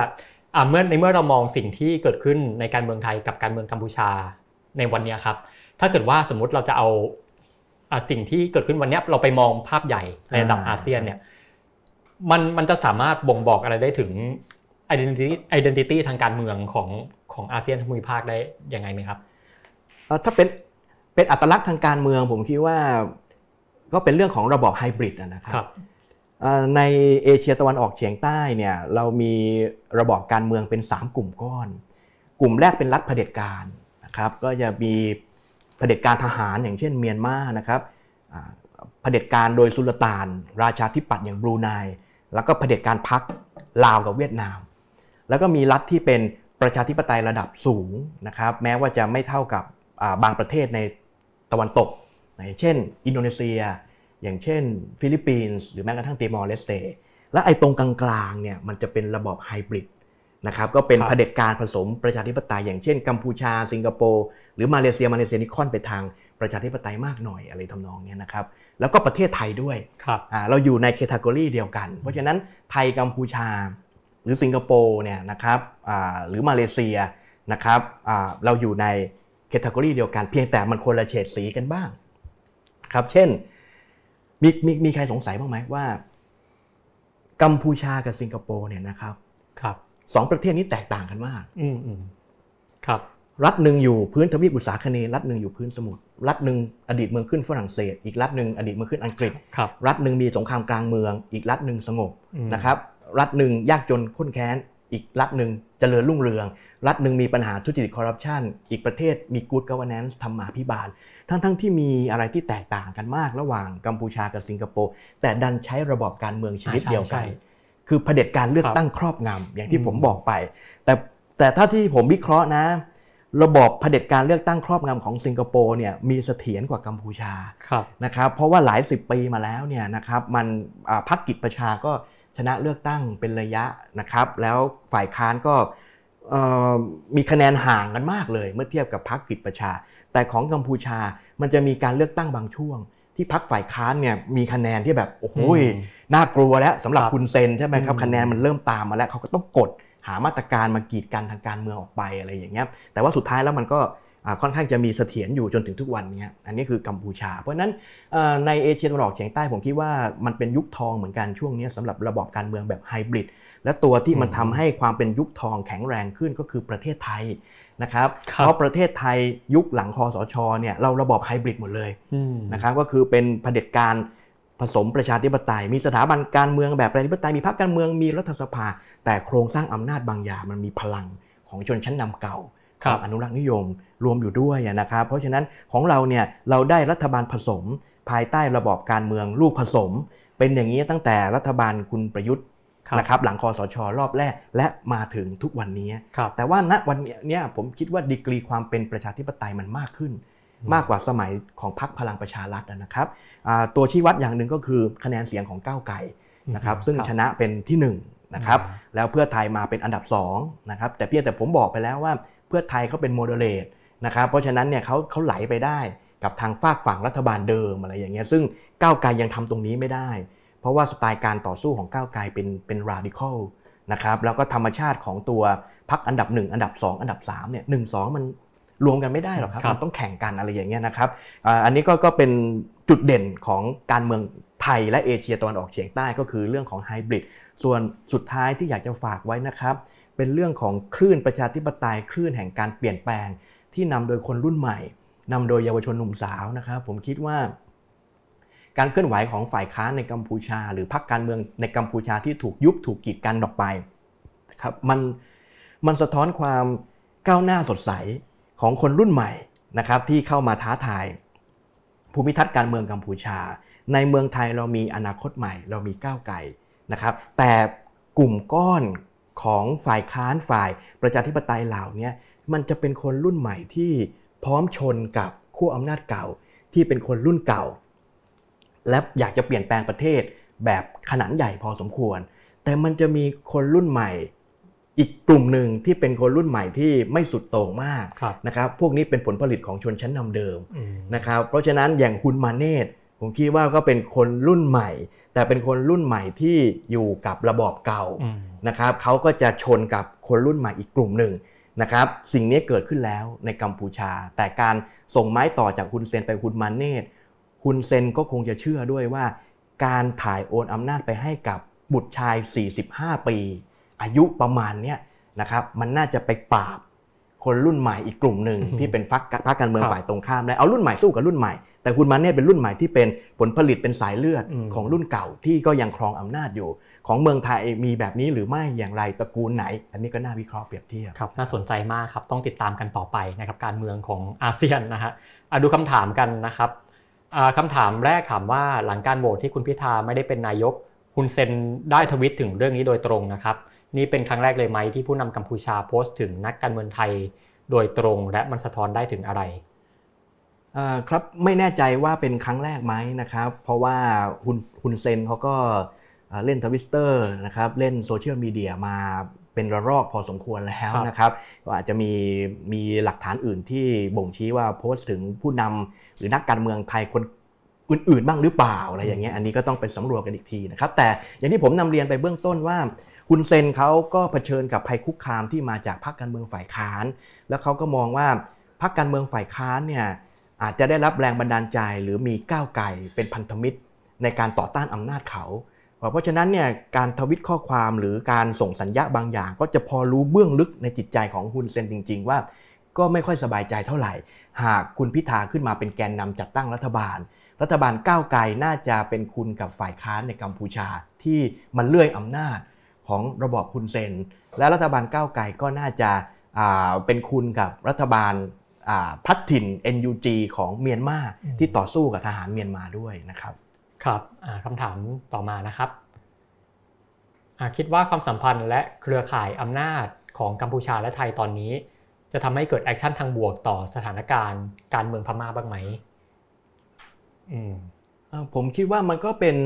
ในเมื่อเรามองสิ่งที่เกิดขึ้นในการเมืองไทยกับการเมืองกัมพูชาในวันนี้ครับถ้าเกิดว่าสมมุติเราจะเอาสิ่งที่เกิดขึ้นวันนี้เราไปมองภาพใหญ่ในระดับอาเซียนเนี่ยมันจะสามารถบ่งบอกอะไรได้ถึง identity ทางการเมืองของอาเซียนทั้งภูมิภาคได้ยังไงไหมครับถ้าเป็นอัตลักษณ์ทางการเมืองผมคิดว่าก็เป็นเรื่องของระบอบไฮบริดนะครับในเอเชียตะวันออกเฉียงใต้เนี่ยเรามีระบอบการเมืองเป็น3กลุ่มก้อนกลุ่มแรกเป็นรัฐเผด็จการนะครับก็จะมีเผด็จการทหารอย่างเช่นเมียนมานะครับเผด็จการโดยสุลต่านราชาธิปัตย์อย่างบรูไนแล้วก็เผด็จการพรรคลาวกับเวียดนามแล้วก็มีรัฐที่เป็นประชาธิปไตยระดับสูงนะครับแม้ว่าจะไม่เท่ากับบางประเทศในตะวันตกอย่างเช่นอินโดนีเซียอย่างเช่นฟิลิปปินส์หรือแม้กระทั่งติมอร์เลสเตและไอ้ตรงกลางๆเนี่ยมันจะเป็นระบอบไฮบริดนะครับก็เป็นเผด็จการผสมประชาธิปไตยอย่างเช่นกัมพูชาสิงคโปร์หรือมาเลเซียนี่ค่อนไปทางประชาธิปไตยมากหน่อยอะไรทำนองนี้นะครับแล้วก็ประเทศไทยด้วยเราอยู่ในแคตตากรีเดียวกันเพราะฉะนั้นไทยกัมพูชาหรือสิงคโปร์เนี่ยนะครับหรือมาเลเซียนะครับเราอยู่ในแคตตากรีเดียวกันเพียงแต่มันคนละเฉดสีกันบ้างครับเช่นมีใครสงสัยบ้างไหมว่ากัมพูชากับสิงคโปร์เนี่ยนะครับสองประเทศนี้แตกต่างกันมากครับรัฐหนึ่งอยู่พื้นทวีปอุษาคเนย์รัฐหนึ่งอยู่พื้นสมุทรรัฐหนึ่งอดีตเมืองขึ้นฝรั่งเศสอีกรัฐหนึ่งอดีตเมืองขึ้นอังกฤษรัฐหนึ่งมีสงครามกลางเมืองอีกรัฐหนึ่งสงบนะครับรัฐหนึ่งยากจนข้นแค้นอีกรัฐหนึ่งเจริญรุ่งเรืองรัฐหนึ่งมีปัญหาทุจริตคอร์รัปชันอีกประเทศมีกู๊ดกัฟเวอร์แนนซ์ธรรมาภิบาลทั้งที่มีอะไรที่แตกต่างกันมากระหว่างกัมพูชากับสิงคโปร์แต่ดันใช้ระบอบการเมืองชนิดเดียวกันคือเผด็จการเลือกตั้งครอบงำอย่างที่ผมบอกไปแต่ถ้าที่ผมวิเคราะห์นะระบอบเผด็จการเลือกตั้งครอบงำของสิงคโปร์เนี่ยมีเสถียรกว่ากัมพูชานะครับเพราะว่าหลาย10ปีมาแล้วเนี่ยนะครับมันพรรคกิจประชาก็ชนะเลือกตั้งเป็นระยะนะครับแล้วฝ่ายค้านก็มีคะแนนห่างกันมากเลยเมื่อเทียบกับพรรคกิจประชาแต่ของกัมพูชามันจะมีการเลือกตั้งบางช่วงที่พรรคฝ่ายค้านเนี่ยมีคะแนนที่แบบโอ้โหน่ากลัวแล้วสำหรับคุณเซนใช่ไหมครับคะแนนมันเริ่มตามมาแล้วเขาก็ต้องกดหามาตรการมากีดกันทางการเมืองออกไปอะไรอย่างเงี้ยแต่ว่าสุดท้ายแล้วมันก็ค่อนข้างจะมีเสถียรอยู่จนถึงทุกวันนี้อันนี้คือกัมพูชาเพราะนั้นในเอเชียตะวันออกเฉียงใต้ผมคิดว่ามันเป็นยุคทองเหมือนกันช่วงนี้สำหรับระบอบการเมืองแบบไฮบริดและตัวที่มันทำให้ความเป็นยุคทองแข็งแรงขึ้นก็คือประเทศไทยนะครับเพราะประเทศไทยยุคหลังคสช.เนี่ยเราระบอบไฮบริดหมดเลยนะครับก็คือเป็นเผด็จการผสมประชาธิปไตยมีสถาบันการเมืองแบบประชาธิปไตยมีพรรคการเมืองมีรัฐสภาแต่โครงสร้างอำนาจบางอย่างมันมีพลังของชนชั้นนำเก่าอนุรักษ์นิยมรวมอยู่ด้วยนะครับเพราะฉะนั้นของเราเนี่ยเราได้รัฐบาลผสมภายใต้ระบอบการเมืองลูกผสมเป็นอย่างนี้ตั้งแต่รัฐบาลคุณประยุทธ์นะครับหลังคสช.รอบแรกและมาถึงทุกวันนี้แต่ว่าณวันนี้ผมคิดว่าดีกรีความเป็นประชาธิปไตยมันมากขึ้นมากกว่าสมัยของพรรคพลังประชารัฐนะครับตัวชี้วัดอย่างหนึ่งก็คือคะแนนเสียงของก้าวไกลนะครับซึ่งชนะเป็นที่1 นะครับแล้วเพื่อไทยมาเป็นอันดับ2นะครับแต่เพียงแต่ผมบอกไปแล้วว่าเพื่อไทยเขาเป็นโมเดเลตนะครับเพราะฉะนั้นเนี่ยเขาไหลไปได้กับทางฝากฝั่งรัฐบาลเดิมอะไรอย่างเงี้ยซึ่งก้าวไกลยังทำตรงนี้ไม่ได้เพราะว่าสไตล์การต่อสู้ของก้าวไกลเป็น radical นะครับแล้วก็ธรรมชาติของตัวพรรคอันดับ1อันดับ2อันดับ3เนี่ย1-2มันรวมกันไม่ได้หรอกครับมันต้องแข่งกันอะไรอย่างเงี้ยนะครับอันนี้ก็เป็นจุดเด่นของการเมืองไทยและเอเชียตะวันออกเฉียงใต้ก็คือเรื่องของไฮบริดส่วนสุดท้ายที่อยากจะฝากไว้นะครับเป็นเรื่องของคลื่นประชาธิปไตยคลื่นแห่งการเปลี่ยนแปลงที่นำโดยคนรุ่นใหม่นำโดยเยาวชนหนุ่มสาวนะครับผมคิดว่าการเคลื่อนไหวของฝ่ายค้านในกัมพูชาหรือพรรคการเมืองในกัมพูชาที่ถูกยุบถูกกีดกันออกไปครับมันสะท้อนความก้าวหน้าสดใสของคนรุ่นใหม่นะครับที่เข้ามาท้าทายภูมิทัศน์การเมืองกัมพูชาในเมืองไทยเรามีอนาคตใหม่เรามีก้าวไกลนะครับแต่กลุ่มก้อนของฝ่ายค้านฝ่ายประชาธิปไตยเหล่านี้มันจะเป็นคนรุ่นใหม่ที่พร้อมชนกับขั้วอำนาจเก่าที่เป็นคนรุ่นเก่าและอยากจะเปลี่ยนแปลงประเทศแบบขนาดใหญ่พอสมควรแต่มันจะมีคนรุ่นใหม่อีกกลุ่มหนึ่งที่เป็นคนรุ่นใหม่ที่ไม่สุดโต่งมากนะครับพวกนี้เป็นผลผลิตของชนชั้นนำเดิมนะครับเพราะฉะนั้นอย่างคุณมาเนตผมคิดว่าก็เป็นคนรุ่นใหม่แต่เป็นคนรุ่นใหม่ที่อยู่กับระบอบเก่านะครับเขาก็จะชนกับคนรุ่นใหม่อีกกลุ่มหนึ่งนะครับสิ่งนี้เกิดขึ้นแล้วในกัมพูชาแต่การส่งไม้ต่อจากคุณเซนไปคุณมาเนตคุณเซนก็คงจะเชื่อด้วยว่าการถ่ายโอนอำนาจไปให้กับบุตรชาย45ปีอายุประมาณนี้นะครับมันน่าจะไปปราบคนรุ่นใหม่อีกกลุ่มหนึ่งที่เป็นพรรคการเมืองฝ่ายตรงข้ามและเอารุ่นใหม่สู้กับรุ่นใหม่แต่คุณมาเนตเป็นรุ่นใหม่ที่เป็นผลผลิตเป็นสายเลือดของรุ่นเก่าที่ก็ยังครองอำนาจอยู่ของเมืองไทยมีแบบนี้หรือไม่อย่างไรตระกูลไหนอันนี้ก็น่าวิเคราะห์เปรียบเทียบครับน่าสนใจมากครับต้องติดตามกันต่อไปนะครับการเมืองของอาเซียนนะฮะดูคำถามกันนะครับคำถามแรกถามว่าหลังการโหวตที่คุณพิธาไม่ได้เป็นนายกคุณเซนได้ทวิตถึงเรื่องนี้โดยตรงนะครับนี่เป็นครั้งแรกเลยไหมที่ผู้นำกัมพูชาโพสต์ถึงนักการเมืองไทยโดยตรงและมันสะท้อนได้ถึงอะไรครับไม่แน่ใจว่าเป็นครั้งแรกไหมนะครับเพราะว่าคุณเซนเขาก็เล่นทวิตเตอร์นะครับเล่นโซเชียลมีเดียมาเป็นระลอกพอสมควรแล้วนะครับก็อาจจะมีหลักฐานอื่นที่บ่งชี้ว่าโพสต์ถึงผู้นำหรือนักการเมืองไทยคนอื่นๆบ้างหรือเปล่าอะไรอย่างเงี้ยอันนี้ก็ต้องไปสำรวจกันอีกทีนะครับแต่อย่างที่ผมนำเรียนไปเบื้องต้นว่าคุณเซนเขาก็เผชิญกับภัยคุกคามที่มาจากพรรคการเมืองฝ่ายค้านแล้วเขาก็มองว่าพรรคการเมืองฝ่ายค้านเนี่ยอาจจะได้รับแรงบันดาลใจหรือมีก้าวไกลเป็นพันธมิตรในการต่อต้านอำนาจเขาเพราะฉะนั้นเนี่ยการทวิตข้อความหรือการส่งสัญญาบางอย่างก็จะพอรู้เบื้องลึกในจิตใจของคุณเซนจริงๆว่าก็ไม่ค่อยสบายใจเท่าไหร่หากคุณพิธาขึ้นมาเป็นแกนนำจัดตั้งรัฐบาลก้าวไกลน่าจะเป็นคุณกับฝ่ายค้านในกัมพูชาที่มันเลื่อยอำนาจของระบอบคุณเซนและรัฐบาลก้าวไกลก็น่าจะเป็นคุณกับรัฐบาลพัฒถิ่น NUG ของเมียนมาที่ต่อสู้กับทหารเมียนมาด้วยนะครับครับคำถามต่อมานะครับคิดว่าความสัมพันธ์และเครือข่ายอำนาจของกัมพูชาและไทยตอนนี้จะทำให้เกิดแอคชั่นทางบวกต่อสถานการณ์การเมืองพม่าบ้างไหมผมคิดว่ามันก็เป็น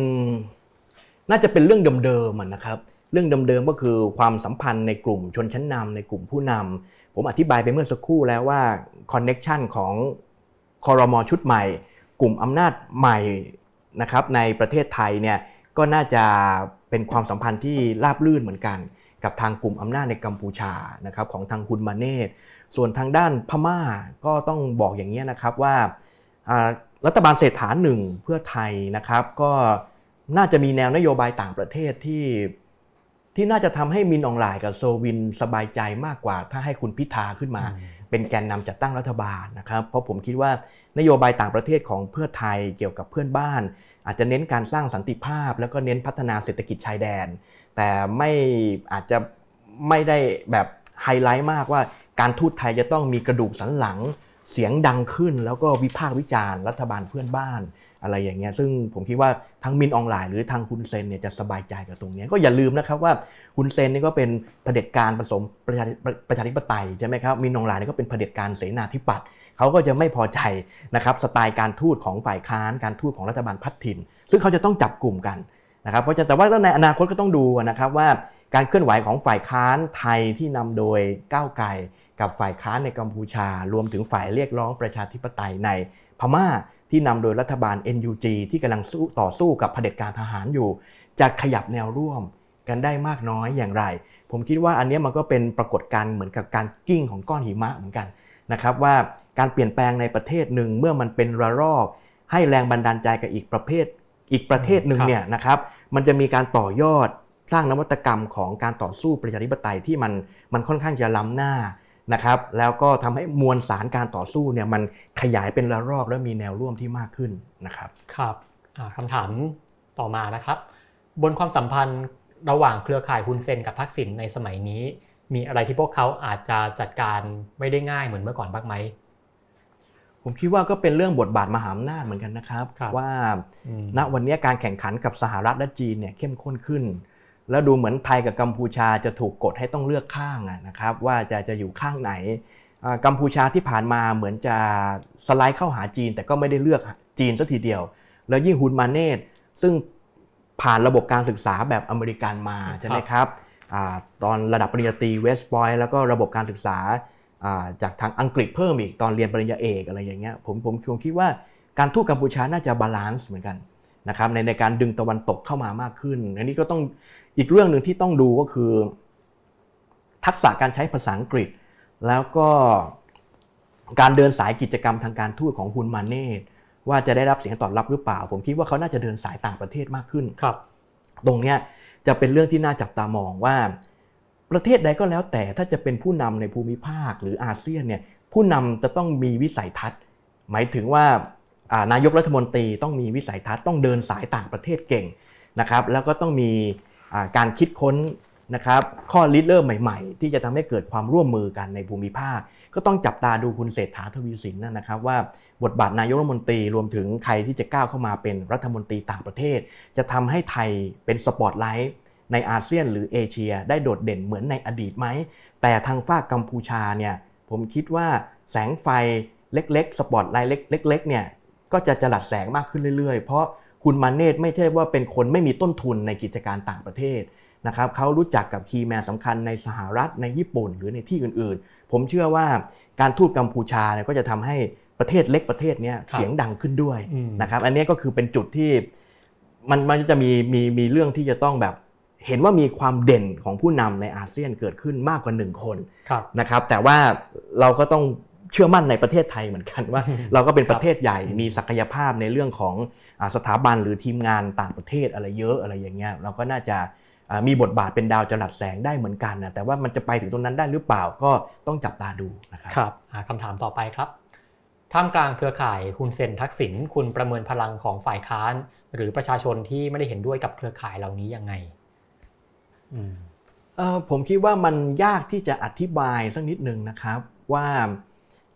น่าจะเป็นเรื่องเดิมๆนะครับเรื่องเดิมๆก็คือความสัมพันธ์ในกลุ่มชนชั้นนำในกลุ่มผู้นำผมอธิบายไปเมื่อสักครู่แล้วว่าคอนเน็กชันของครม.ชุดใหม่กลุ่มอำนาจใหม่นะครับในประเทศไทยเนี่ยก็น่าจะเป็นความสัมพันธ์ที่ราบรื่นเหมือนกันกับทางกลุ่มอำนาจในกัมพูชานะครับของทางคุณมาเนตส่วนทางด้านพม่าก็ต้องบอกอย่างนี้นะครับว่ารัฐบาลเศรษฐาหนึ่งเพื่อไทยนะครับก็น่าจะมีแนวนโยบายต่างประเทศที่น่าจะทำให้มินอองหลายกับโซวินสบายใจมากกว่าถ้าให้คุณพิธาขึ้นมาเป็นแกนนำจัดตั้งรัฐบาลนะครับเพราะผมคิดว่านโยบายต่างประเทศของเพื่อไทยเกี่ยวกับเพื่อนบ้านอาจจะเน้นการสร้างสันติภาพแล้วก็เน้นพัฒนาเศรษฐกิจชายแดนแต่ไม่อาจจะไม่ได้แบบไฮไลท์มากว่าการทูตไทยจะต้องมีกระดูกสันหลังเสียงดังขึ้นแล้วก็วิพากษ์วิจารณ์รัฐบาลเพื่อนบ้านอะไรอย่างเงี้ยซึ่งผมคิดว่าทั้งมินอองหลายหรือทางคุณเซนเนี่ยจะสบายใจกับตรงนี้ก็อย่าลืมนะครับว่าคุณเซนนี่ก็เป็นเผด็จการผสมประชาธิปไตยใช่ไหมครับมินอองหลายนี่ก็เป็นเผด็จการเสนาธิปัตย์เขาก็จะไม่พอใจนะครับสไตล์การทูตของฝ่ายค้านการทูตของรัฐบาลพัฒถิ่นซึ่งเขาจะต้องจับกลุ่มกันนะครับเพราะแต่ว่าในอนาคตก็ต้องดูนะครับว่า การเคลื่อนไหวของฝ่ายค้านไทยที่นำโดยก้าวไกลกับฝ่ายค้านในกัมพูชารวมถึงฝ่ายเรียกร้องประชาธิปไตยในพม่าที่นำโดยรัฐบาล NUG ที่กำลังต่อสู้กับเผด็จการทหารอยู่จะขยับแนวร่วมกันได้มากน้อยอย่างไรผมคิดว่าอันนี้มันก็เป็นปรากฏการณ์เหมือนกับการกิ้งของก้อนหิมะเหมือนกันนะครับว่าการเปลี่ยนแปลงในประเทศหนึ่งเมื่อมันเป็นระลอกให้แรงบันดาลใจกับอีกประเทศหนึ่งเนี่ยนะครับมันจะมีการต่อยอดสร้างนวัตกรรมของการต่อสู้ประชาธิปไตยที่มันค่อนข้างจะล้ำหน้านะครับแล้วก็ทำให้มวลสารการต่อสู้เนี่ยมันขยายเป็นระลอกและมีแนวร่วมที่มากขึ้นนะครับครับคำถามต่อมานะครับบนความสัมพันธ์ระหว่างเครือข่ายฮุนเซนกับทักษิณในสมัยนี้มีอะไรที่พวกเขาอาจจะจัดการไม่ได้ง่ายเหมือนเมื่อก่อนบ้างไหมผมคิดว่าก็เป็นเรื่องบทบาทมหาอำนาจเหมือนกันนะครับว่าณวันนี้การแข่งขันกับสหรัฐและจีนเนี่ยเข้มข้นขึ้นแล้วดูเหมือนไทยกับกัมพูชาจะถูกกดให้ต้องเลือกข้างนะครับว่าจะอยู่ข้างไหนกัมพูชาที่ผ่านมาเหมือนจะสไลด์เข้าหาจีนแต่ก็ไม่ได้เลือกจีนซะทีเดียวแล้วยิ่งฮุนมาเนตซึ่งผ่านระบบการศึกษาแบบอเมริกันมาใช่ไหมครับตอนระดับปริญญาตรีเวสต์พอยต์แล้วก็ระบบการศึกษาจากทางอังกฤษเพิ่มอีกตอนเรียนปริญญาเอกอะไรอย่างเงี้ยผมชวนคิดว่าการทูตกัมพูชาน่าจะบาลานซ์เหมือนกันนะครับในการดึงตะวันตกเข้ามามากขึ้นอันนี้ก็ต้องอีกเรื่องหนึ่งที่ต้องดูก็คือทักษะการใช้ภาษาอังกฤษแล้วก็การเดินสายกิจกรรมทางการทูตของฮุนมาเนตว่าจะได้รับเสียงตอบรับหรือเปล่าผมคิดว่าเขาน่าจะเดินสายต่างประเทศมากขึ้นครับตรงเนี้ยจะเป็นเรื่องที่น่าจับตามองว่าประเทศใดก็แล้วแต่ถ้าจะเป็นผู้นำในภูมิภาคหรืออาเซียนเนี่ยผู้นำจะต้องมีวิสัยทัศน์หมายถึงว่านายกรัฐมนตรีต้องมีวิสัยทัศน์ต้องเดินสายต่างประเทศเก่งนะครับแล้วก็ต้องมีการคิดค้นนะครับข้อริเริ่มใหม่ๆที่จะทำให้เกิดความร่วมมือกันในภูมิภาคก็ต้องจับตาดูคุณเศรษฐาทวีสินนะครับว่าบทบาทนายกรัฐมนตรีรวมถึงใครที่จะก้าวเข้ามาเป็นรัฐมนตรีต่างประเทศจะทำให้ไทยเป็นสปอตไลท์ในอาเซียนหรือเอเชียได้โดดเด่นเหมือนในอดีตไหมแต่ทางฝั่งกัมพูชาเนี่ยผมคิดว่าแสงไฟเล็กๆสปอตไลท์เล็กๆเนี่ยก็จะจลัดแสงมากขึ้นเรื่อยๆเพราะคุณมาเนตไม่ใช่ว่าเป็นคนไม่มีต้นทุนในกิจการต่างประเทศนะครับเขารู้จักกับคีย์แมนสำคัญในสหรัฐในญี่ปุ่นหรือในที่อื่นๆผมเชื่อว่าการทูตกัมพูชาเนี่ยก็จะทำให้ประเทศเล็กประเทศนี้เสียงดังขึ้นด้วยนะครับอันนี้ก็คือเป็นจุดที่มันจะมีเรื่องที่จะต้องแบบเห็นว่ามีความเด่นของผู้นำในอาเซียนเกิดขึ้นมากกว่า1คนนะครับแต่ว่าเราก็ต้องเชื่อมั่นในประเทศไทยเหมือนกันว่าเราก็เป็นประเทศใหญ่มีศักยภาพในเรื่องของสถาบันหรือทีมงานต่างประเทศอะไรเยอะอะไรอย่างเงี้ยเราก็น่าจะมีบทบาทเป็นดาวจรัสแสงได้เหมือนกันนะแต่ว่ามันจะไปถึงตรงนั้นได้หรือเปล่าก็ต้องจับตาดูนะครับครับคำถามต่อไปครับท่ามกลางเครือข่ายฮุนเซนทักษิณคุณประเมินพลังของฝ่ายค้านหรือประชาชนที่ไม่ได้เห็นด้วยกับเครือข่ายเหล่านี้ยังไงผมคิดว่ามันยากที่จะอธิบายสักนิดนึงนะครับว่า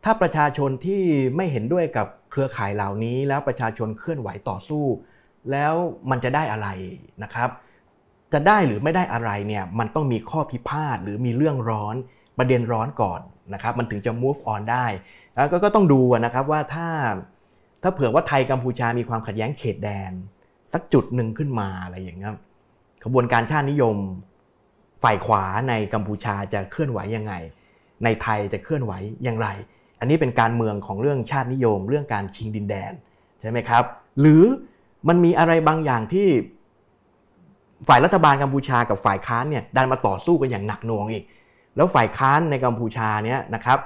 ถ้าประชาชนที่ไม่เห็นด้วยกับเครือข่ายเหล่านี้แล้วประชาชนเคลื่อนไหวต่อสู้แล้วมันจะได้อะไรนะครับจะได้หรือไม่ได้อะไรเนี่ยมันต้องมีข้อพิพาทหรือมีเรื่องร้อนประเด็นร้อนก่อนนะครับมันถึงจะ move on ได้แล้วก็ต้องดูนะครับว่าถ้าเผื่อว่าไทยกัมพูชามีความขัดแย้งเขตแดนสักจุดหนึ่งขึ้นมาอะไรอย่างเงี้ยขบวนการชาตินิยมฝ่ายขวาในกัมพูชาจะเคลื่อนไหวยังไงในไทยจะเคลื่อนไหวอย่างไรอันนี้เป็นการเมืองของเรื่องชาตินิยมเรื่องการชิงดินแดนใช่ไหมครับหรือมันมีอะไรบางอย่างที่ฝ่ายรัฐบาลกัมพูชากับฝ่ายค้านเนี่ยดันมาต่อสู้กันอย่างหนักหน่วงอีกแล้วฝ่ายค้านในกัมพูชาเนี่ยนะครับ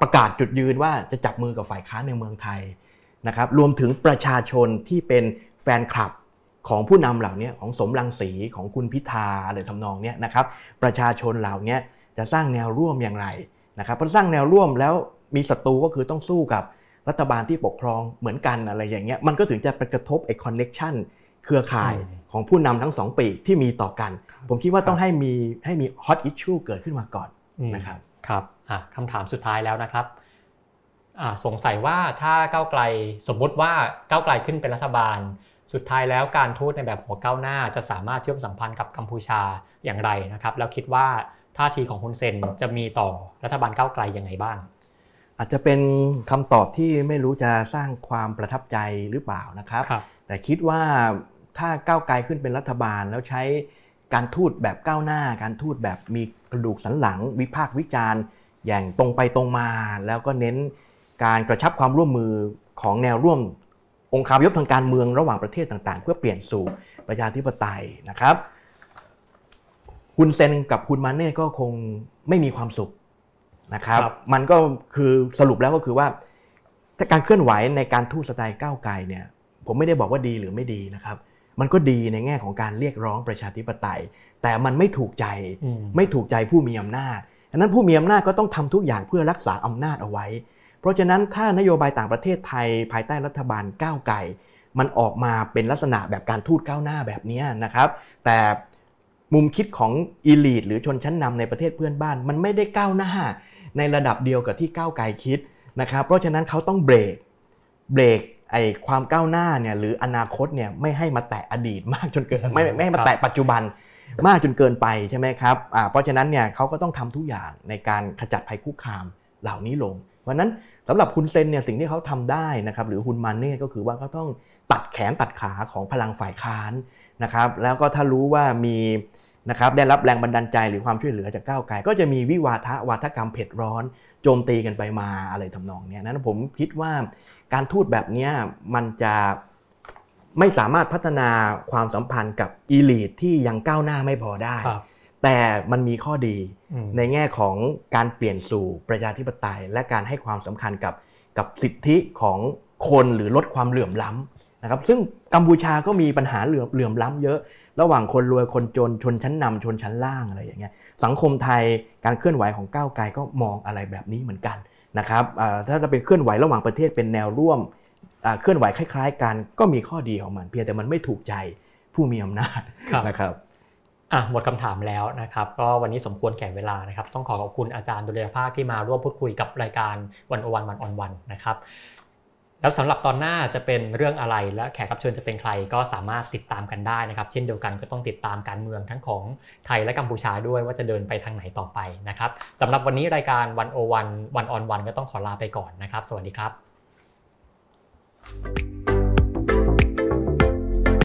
ประกาศจุดยืนว่าจะจับมือกับฝ่ายค้านในเมืองไทยนะครับรวมถึงประชาชนที่เป็นแฟนคลับของผู้นำเหล่านี้ของสมรังสีของคุณพิธาหรือทำนองเนี้ยนะครับประชาชนเหล่านี้จะสร้างแนวร่วมอย่างไรนะครับเพราะสร้างแนวร่วมแล้วมีศัตรูก็คือต้องสู้กับรัฐบาลที่ปกครองเหมือนกันอะไรอย่างเงี้ยมันก็ถึงจะไปกระทบไอ้คอนเน็กชันเครือข่ายของผู้นำทั้งสองปีที่มีต่อกันผมคิดว่าต้องให้มีฮอตอิชชูเกิดขึ้นมาก่อนนะครับครับคำถามสุดท้ายแล้วนะครับสงสัยว่าถ้าก้าวไกลสมมติว่าก้าวไกลขึ้นเป็นรัฐบาลสุดท้ายแล้วการทูตในแบบหัวก้าวหน้าจะสามารถเชื่อมสัมพันธ์กับกัมพูชาอย่างไรนะครับแล้วคิดว่าท่าทีของฮุนเซนจะมีต่อรัฐบาลก้าวไกลยังไงบ้างอาจจะเป็นคำตอบที่ไม่รู้จะสร้างความประทับใจหรือเปล่านะครับแต่คิดว่าถ้าก้าวไกลขึ้นเป็นรัฐบาลแล้วใช้ การทูตแบบก้าวหน้าการทูตแบบมีกระดูกสันหลังวิพากษ์วิจารณ์อย่างตรงไปตรงมาแล้วก็เน้นการกระชับความร่วมมือของแนวร่วมองค์คาพยพทางการเมืองระหว่างประเทศต่างๆเพื่อเปลี่ยนสู่ประชาธิปไตยนะครับคุณเซนกับคุณมาเน่ก็คงไม่มีความสุขนะครับมันก็คือสรุปแล้วก็คือว่าการเคลื่อนไหวในการทูตสไตล์ก้าวไกลเนี่ยผมไม่ได้บอกว่าดีหรือไม่ดีนะครับมันก็ดีในแง่ของการเรียกร้องประชาธิปไตยแต่มันไม่ถูกใจผู้มีอำนาจฉะนั้นผู้มีอำนาจก็ต้องทำทุกอย่างเพื่อรักษาอำนาจเอาไว้เพราะฉะนั้นถ้านโยบายต่างประเทศไทยภายใต้รัฐบาลก้าวไกลมันออกมาเป็นลักษณะแบบการทูตก้าวหน้าแบบนี้นะครับแต่มุมคิดของอีลีทหรือชนชั้นนำในประเทศเพื่อนบ้านมันไม่ได้ก้าวหน้าในระดับเดียวกับที่ก้าวไกลคิดนะครับเพราะฉะนั้นเขาต้องเบรกไอ้ความก้าวหน้าเนี่ยหรืออนาคตเนี่ยไม่ให้มาแตะอดีตมากจนเกินไม่ให้มาแตะปัจจุบันมากจนเกินไปใช่ไหมครับเพราะฉะนั้นเนี่ยเขาก็ต้องทำทุกอย่างในการขจัดภัยคุกคามเหล่านี้ลงวันนั้นสำหรับคุณเซนเนี่ยสิ่งที่เขาทำได้นะครับหรือคุณมาเน่ก็คือว่าเขาต้องตัดแขนตัดขาของพลังฝ่ายค้านนะครับแล้วก็ถ้ารู้ว่ามีนะครับได้รับแรงบันดาลใจหรือความช่วยเหลือจากก้าวไกลก็จะมีวิวาทะวาทกรรมเผ็ดร้อนโจมตีกันไปมาอะไรทำนองนี้นั้นผมคิดว่าการทูตแบบนี้มันจะไม่สามารถพัฒนาความสัมพันธ์กับอีลีทที่ยังก้าวหน้าไม่พอได้แต่มันมีข้อดีในแง่ของการเปลี่ยนสู่ประชาธิปไตยและการให้ความสำคัญกับสิทธิของคนหรือลดความเหลื่อมล้ำนะครับซึ่งกัมพูชาก็มีปัญหาเหลื่อมล้ำเยอะระหว่างคนรวยคนจนชนชั้นนำชนชั้นล่างอะไรอย่างเงี้ยสังคมไทยการเคลื่อนไหวของก้าวไกลก็มองอะไรแบบนี้เหมือนกันนะครับถ้าเราเป็นเคลื่อนไหวระหว่างประเทศเป็นแนวร่วมเคลื่อนไหวคล้ายๆกันก็มีข้อดีของมันเพียงแต่มันไม่ถูกใจผู้มีอำนาจนะครับหมดคำถามแล้วนะครับก็วันนี้สมควรแก่เวลานะครับต้องขอขอบคุณอาจารย์ดุลยภาคที่มาร่วมพูดคุยกับรายการ 101 One-on-One นะครับแล้วสำหรับตอนหน้าจะเป็นเรื่องอะไรและแขกรับเชิญจะเป็นใครก็สามารถติดตามกันได้นะครับเช่นเดียวกันก็ต้องติดตามการเมืองทั้งของไทยและกัมพูชาด้วยว่าจะเดินไปทางไหนต่อไปนะครับสำหรับวันนี้รายการ 101 One-on-One ก็ต้องขอลาไปก่อนนะครับสวัสดีครับ